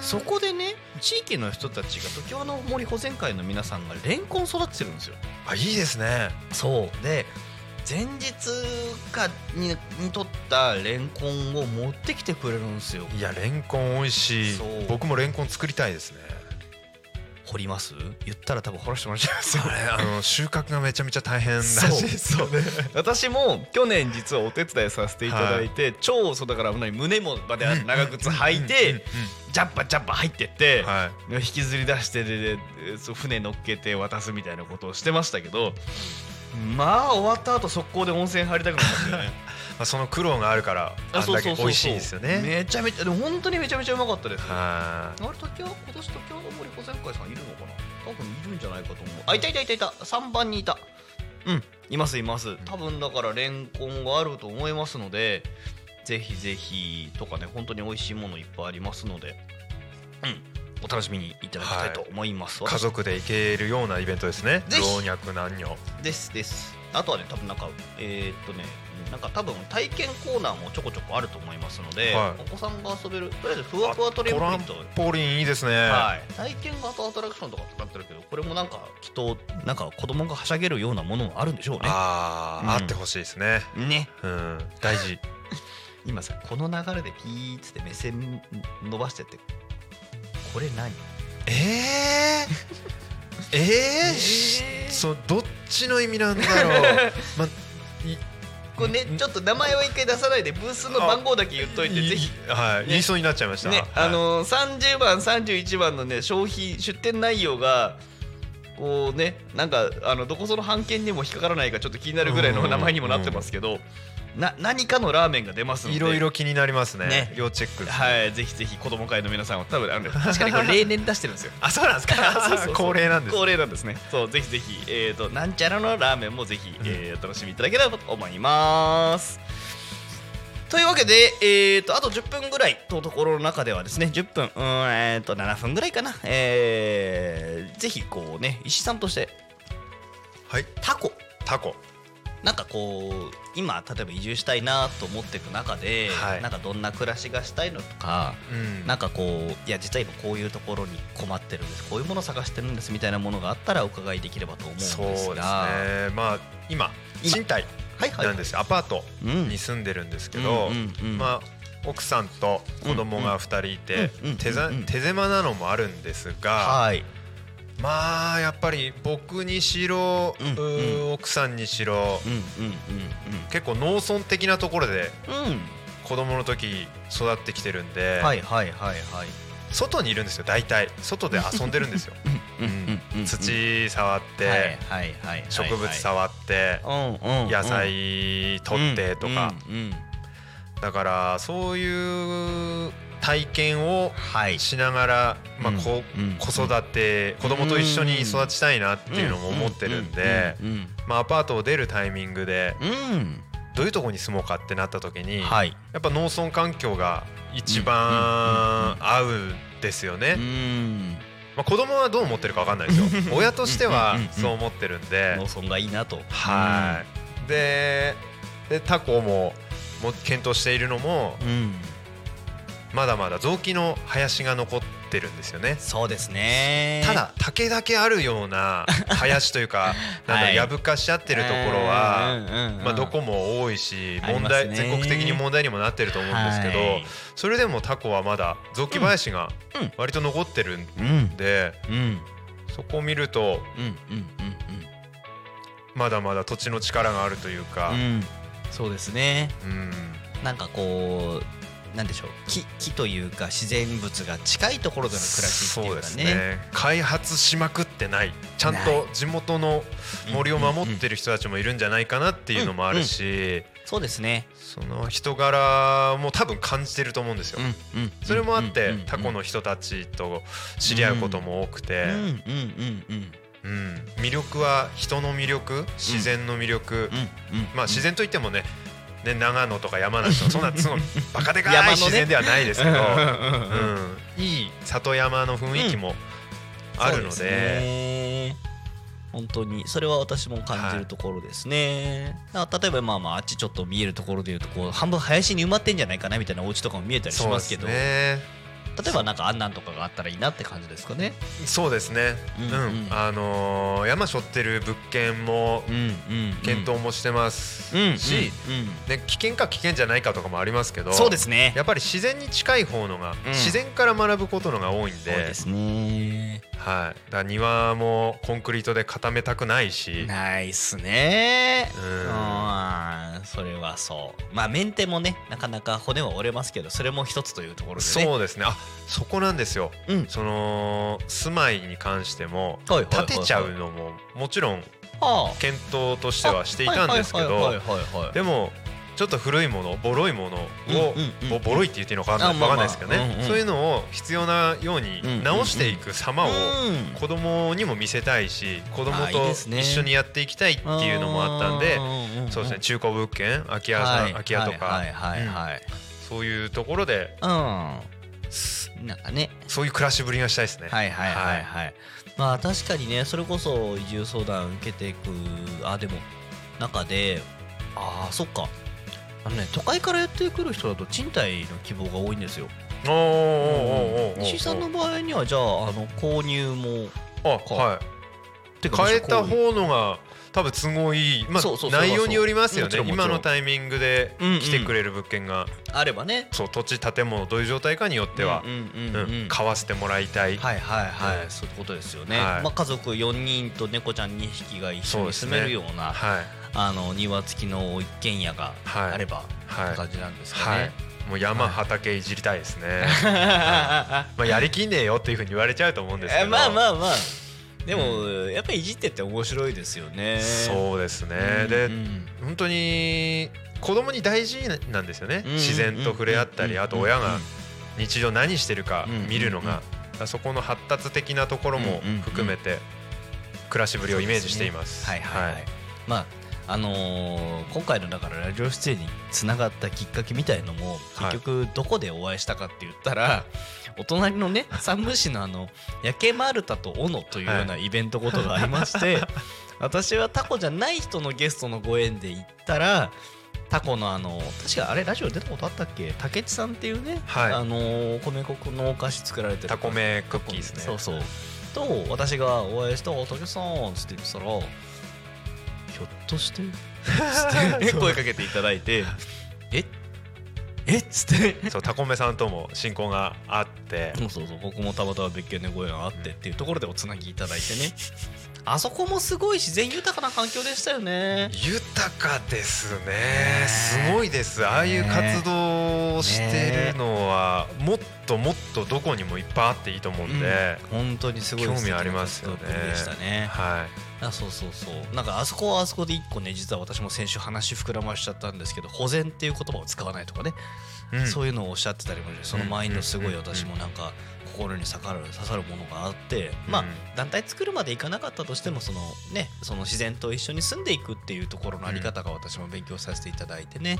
そこでね、地域の人たちが常盤の森保全会の皆さんがレンコン育ててるんですよ。あ、いいですね。そうで、前日か に, に取ったレンコンを持ってきてくれるんですよ。いや、レンコン美味しい。僕もレンコン作りたいですね。掘ります？言ったら多分掘らせてもらっちゃいますよね。あの収穫がめちゃめちゃ大変だし、そうそう、ね、私も去年実はお手伝いさせていただいて、はい、超そうだから胸もまで長靴履いてジャッパジャッパ入ってって、はい、引きずり出してで船乗っけて渡すみたいなことをしてましたけど、まあ終わった後速攻で温泉入りたくなりますよねまあその苦労があるからあんだけ美味しいですよね。そうそうそうそう、めちゃめちゃ、でも本当にめちゃめちゃうまかったです。あれ、時は今年時はの森保全会さんいるのかな、多分いるんじゃないかと思う。あ、いたいたいたいた、さんばんにいた。うん、いますいます。多分だからレンコンがあると思いますので、ぜひぜひとかね、本当に美味しいものいっぱいありますので、うん、お楽しみにいただきたいと思います。はい、家族で行けるようなイベントですね。老若男女ですです。あとはね、多分なんかえー、っとねなんか多分体験コーナーもちょこちょこあると思いますので、はい、お子さんが遊べる、とりあえずふわふわトレンポリンと、トランポリンいいですね。はい、体験型アトラクションとか使ってるけど、これもなんかきっとなんか子供がはしゃげるようなものもあるんでしょうね。あー、うん、あってほしいですね。ね、うん、大事今さ、この流れでピーッつって目線伸ばしてって、これ何？えー、えー、えー、そう、どっちの意味なんだろう、ま、これね、ちょっと名前は一回出さないでブースの番号だけ言っといて、ぜひ、はい、ね、言いそうになっちゃいました。ね、はい、あのー、さんじゅうばんさんじゅういちばんのね、商品出店内容がこうね、なんかあのどこその版権にも引っかからないかちょっと気になるぐらいの名前にもなってますけど、な何かのラーメンが出ますのでいろいろ気になります ね, ね要チェックです、ね、はい、ぜひぜひ子ども会の皆さんは多分あの確かにこれ例年出してるんですよあ、そうなんですかそうそうそう恒例なんです、ね、恒例なんですね。そう、ぜひぜひ、えー、となんちゃらのラーメンもぜひ、えー、お楽しみいただければと思います、うん、というわけで、えー、とあとじゅっぷんぐらいとところの中ではですねじゅっぷん、うん、えー、とななふんぐらいかな、えー、ぜひこうね石井さんとして、はい、タコタコなんかこう今例えば移住したいなと思っていく中で、はい、なんかどんな暮らしがしたいのとか、うん、なんかこういや実は今こういうところに困ってるんです、こういうものを探してるんですみたいなものがあったらお伺いできればと思うんですが。そうですね、まあ、今賃貸なんですよ、はいはい、アパートに住んでるんですけど、うんうんうん、まあ奥さんと子供がふたりいて手狭なのもあるんですが、はい、まあやっぱり僕にしろ、うんうん、奥さんにしろ、うんうんうんうん、結構農村的なところで子供の時育ってきてるんで、はいはいはいはい、外にいるんですよ、大体外で遊んでるんですようん、土触って植物触って野菜取ってとか、だからそういう体験をしながら、はいまあ、こ子育て、うん、子供と一緒に育ちたいなっていうのも思ってるんで、まあ、アパートを出るタイミングでどういうとこに住もうかってなった時に、はい、やっぱ農村環境が一番合うんですよね、うんうんまあ、子供はどう思ってるか分かんないですよ親としてはそう思ってるんで農村がいいなと、はい、で、でタコも検討しているのも、うんまだまだ雑木の林が残ってるんですよね。そうですね。ただ竹だけあるような林というかなんだろう、やぶかし合ってるところはまあどこも多いし問題、全国的に問題にもなってると思うんですけど、それでもタコはまだ雑木林が割と残ってるんで、そこを見るとまだまだ土地の力があるというか、そうですね、なんかこうなんでしょう 木, 木というか自然物が近いところでの暮らしっていうか ね, そうですね、開発しまくってない、ちゃんと地元の森を守ってる人たちもいるんじゃないかなっていうのもあるし、うんうんうん、そうですね、その人柄も多分感じてると思うんですよ、うんうん、それもあってタコの人たちと知り合うことも多くて、魅力は人の魅力、自然の魅力、まあ自然といってもねね、長野とか山梨とかそんなすごいバカでかい自然ではないですけど、うん、いい里山の雰囲気もあるの で,、うん、そうですね、本当にそれは私も感じるところですね、はい、だから例えばまあまああっちちょっと見えるところでいうとこう半分林に埋まってんじゃないかなみたいなお家とかも見えたりしますけど、そうですね、例えばなんかあんなんとかがあったらいいなって感じですかね。そうですね、うんうんうん、あのー、山背負ってる物件も検討もしてますし、危険か危険じゃないかとかもありますけど、そうですね、やっぱり自然に近い方のが、うん、自然から学ぶことのが多いんで、そうですね、はい、だから庭もコンクリートで固めたくないし、ないっすね、うん、それはそう、まあメンテもねなかなか骨は折れますけど、それも一つというところでね。そうですね、あ、そこなんですよ、うん、その住まいに関しても建てちゃうのももちろん検討としてはしていたんですけど、でもちょっと古いもの、ボロいものを、うんうんうん、ボロいって言っていいのか分かんないですけどね、まあまあ、うんうん、そういうのを必要なように直していく様を子供にも見せたいし、子供と一緒にやっていきたいっていうのもあったんで、そうですね、中古物件、空き家さん、空き家とか、そういうところで、うん、なんかね、そういう暮らしぶりがしたいですね。はいはいはいはい、はい、まあ確かにね、それこそ移住相談受けていく、あ、でも中で、ああ、そっか、あのね、都会からやってくる人だと賃貸の希望が多いんですよ。おーおーおーおーおー、石井さんの場合にはじゃ あ, あの購入もか、あ、はい、てか変えた方のが多分都合いい、まあ、そうそうそう、内容によりますよね。今のタイミングで来てくれる物件が、うんうん、あればね、そう、土地建物どういう状態かによっては、うんうんうんうん、買わせてもらいたい、はいはいはい、はい、そういうことですよね、はい、まあ、家族よにんと猫ちゃんにひきが一緒に住めるような、あの庭付きの一軒家があれば、はい、って感じなんですかね、はいはい、もう山畑いじりたいですね、はいはい、まあやりきんねえよっていうふうに言われちゃうと思うんですけど、まあまあまあ、でも、うん、やっぱりいじってって面白いですよね。そうですね、うんうん、で本当に子供に大事なんですよね、自然と触れ合ったり、あと親が日常何してるか見るのが、そこの発達的なところも含めて暮らしぶりをイメージしています。はいはいはい。まああのー、今回のだからラジオ出演につながったきっかけみたいのも結局どこでお会いしたかって言ったら、はい、お隣のね山武市のあのヤケマルタとオノというようなイベントごとがありまして、はい、私はタコじゃない人のゲストのご縁で行ったらタコのあの確かあれラジオ出たことあったっけ、竹地さんっていうね、はい、あのー、米粉のお菓子作られてるタコメクッキーですね、そうそうと私がお会いした竹地さんつって言ってたらひょっとして声かけていただいてええっつってそうタコメさんとも親交があってそうそうそう僕もたまたま別件でご縁があってっていうところでおつなぎいただいてねあそこもすごい自然豊かな環境でしたよね。豊かですね、すごいです。ああいう活動をしてるのはもっともっとどこにもいっぱいあっていいと思うんで、うん、本当にすごい興味ありますよね。でしたね、はい。あ、そうそうそう。なんかあそこはあそこで一個ね、実は私も先週話膨らましちゃったんですけど、保全っていう言葉を使わないとかね、うん、そういうのをおっしゃってたりもして、そのマインドすごい私もなんか心に刺さる、刺さるものがあって、まあ団体作るまでいかなかったとしてもそのね、その自然と一緒に住んでいくっていうところのあり方が私も勉強させていただいてね、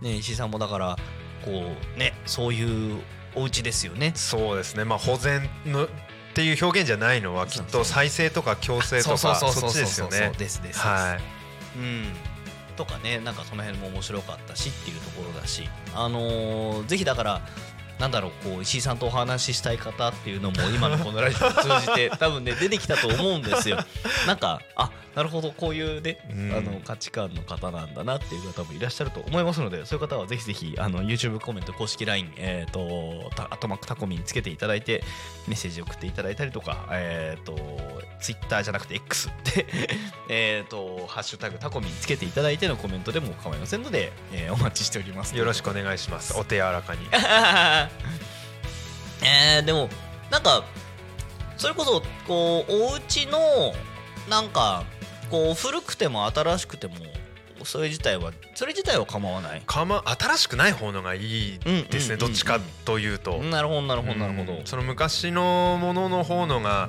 ね、石井さんもだからこうね、そういうお家ですよね。そうですね。まあ保全のっていう表現じゃないのはきっと再生とか共生とかそっちですよね。そうですです、はい、うんとかね、なんかその辺も面白かったしっていうところだし、あのー、ぜひだからなんだろう、こう石井さんとお話ししたい方っていうのも今のこのラジオを通じて多分ね出てきたと思うんですよ。なんかあ、なるほどこういうね、うん、あの価値観の方なんだなっていう方もいらっしゃると思いますので、そういう方はぜひぜひあの YouTube コメント公式 ライン えっとアトマークタコミにつけていただいてメッセージ送っていただいたりとか、えっと Twitter じゃなくて X でえっとハッシュタグタコミにつけていただいてのコメントでも構いませんので、えー、お待ちしております。よろしくお願いします。お手柔らかにえーでもなんかそれこそこうお家のなんかこう古くても新しくてもそれ自体はそれ自体は構わない。構新しくない方のがいいですね。どっちかというと。なるほどなるほどなるほど。その昔のものの方のが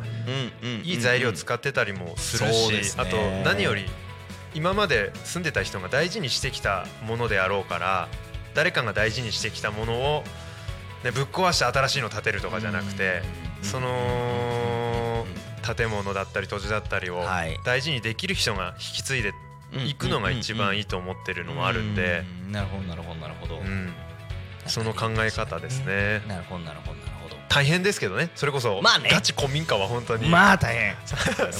いい材料使ってたりもするし、あと何より今まで住んでた人が大事にしてきたものであろうから、誰かが大事にしてきたものをね、ぶっ壊して新しいの建てるとかじゃなくて、その建物だったり土地だったりを大事にできる人が引き継いでいくのが一番いいと思ってるのもあるんで、なるほどなるほどなるほど、その考え方ですね。なるほどなるほどなるほど。大変ですけどね、それこそガチ古民家は本当にまあ大変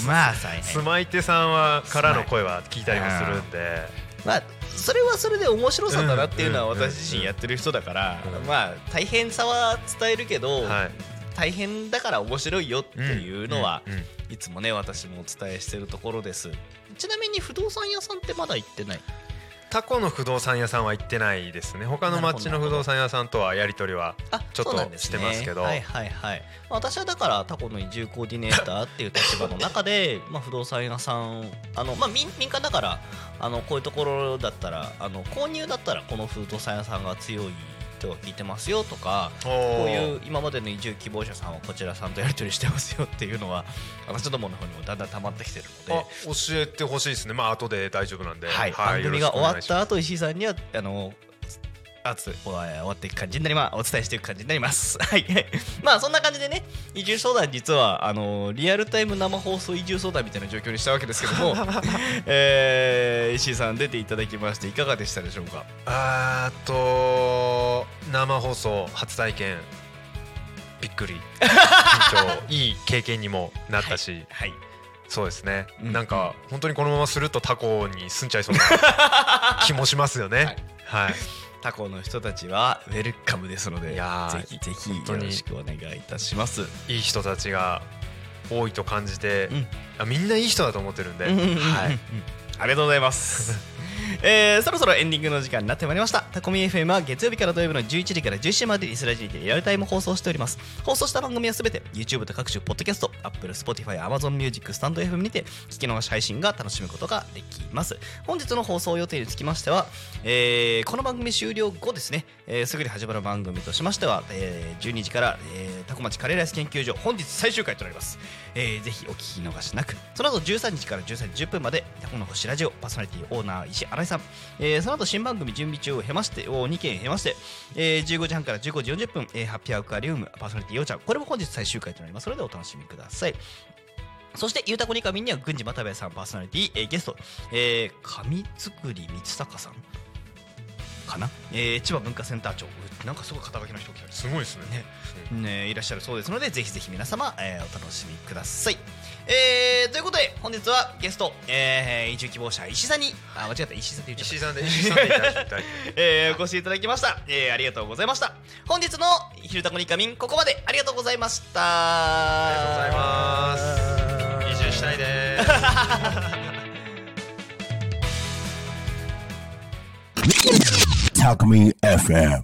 まあ大変。住まい手さんはからの声は聞いたりもするんで。まあ、それはそれで面白さだなっていうのは私自身やってる人だから、まあ大変さは伝えるけど大変だから面白いよっていうのはいつもね私もお伝えしてるところです。ちなみに不動産屋さんってまだ行ってない？タコの不動産屋さんは行ってないですね。他の町の不動産屋さんとはやり取りはちょっとしてますけど、はいはいはい。私はだからタコの移住コーディネーターっていう立場の中でまあ不動産屋さん、あのまあ民間だからあのこういうところだったらあの購入だったらこの不動産屋さんが強いとは聞いてますよとか、こういう今までの移住希望者さんはこちらさんとやり取りしてますよっていうのは私どもの方にもだんだん溜まってきてるので、教えてほしいですね。まあ後で大丈夫なんで、はいはい、番組が終わった後石井さんにはあのあつ終わっていく感じになりま、お伝えしていく感じになります。はい。まあそんな感じでね、移住相談実はあのリアルタイム生放送移住相談みたいな状況にしたわけですけども、えー、石井さん出ていただきましていかがでしたでしょうか。あーと生放送初体験びっくり緊張いい経験にもなったし、はい。はいそうですね、うん、なんか本当にこのままするとタコに住んじゃいそうな気もしますよね。はい。はいタコの人たちはウェルカムですので、ぜひぜひよろしくお願いいたします。いい人たちが多いと感じて、うん、あみんないい人だと思ってるんで、うんうんうん、はい、ありがとうございますえー、そろそろエンディングの時間になってまいりました。タコミ エフエム は月曜日から土曜日のじゅういちじからじゅうしちじまでリスラジでリアルタイム放送しております。放送した番組はすべて YouTube と各種ポッドキャスト Apple、Spotify、Amazon Music、stand エフエム にて聞き逃し配信が楽しむことができます。本日の放送予定につきましては、えー、この番組終了後ですね、えー、すぐに始まる番組としましては、えー、じゅうにじから、えー、タコ町カレーライス研究所本日最終回となります。えー、ぜひお聞き逃しなく。その後じゅうさんじからじゅうさんじじゅっぷんまでタコの星ラジオパーソナリティオーナー石新井さん、えー、その後新番組準備中を経ましてをにけん経まして、えー、じゅうごじはんからじゅうごじよんじゅっぷん、えー、ハッピーアクアリウムパーソナリティようちゃん、これも本日最終回となりますのでお楽しみください。そしてゆうたこにかみには郡司又兵衛さんパーソナリティ、えー、ゲスト、えー、上造り光坂さんかな、えー、千葉文化センター長、なんかすごい肩書きの人来た、すごいです ね, ね, ねいらっしゃるそうですので、ぜひぜひ皆様、えー、お楽しみください。えー、ということで本日はゲスト、えー、移住希望者石さんにあ間違った石さんって言っちゃった石さんで石さんでいただいて、えー、お越しいただきました、えー、ありがとうございました。本日のひるたこにかみん、ここまでありがとうございました。ありがとうございます。移住したいです。Talk Me エフエム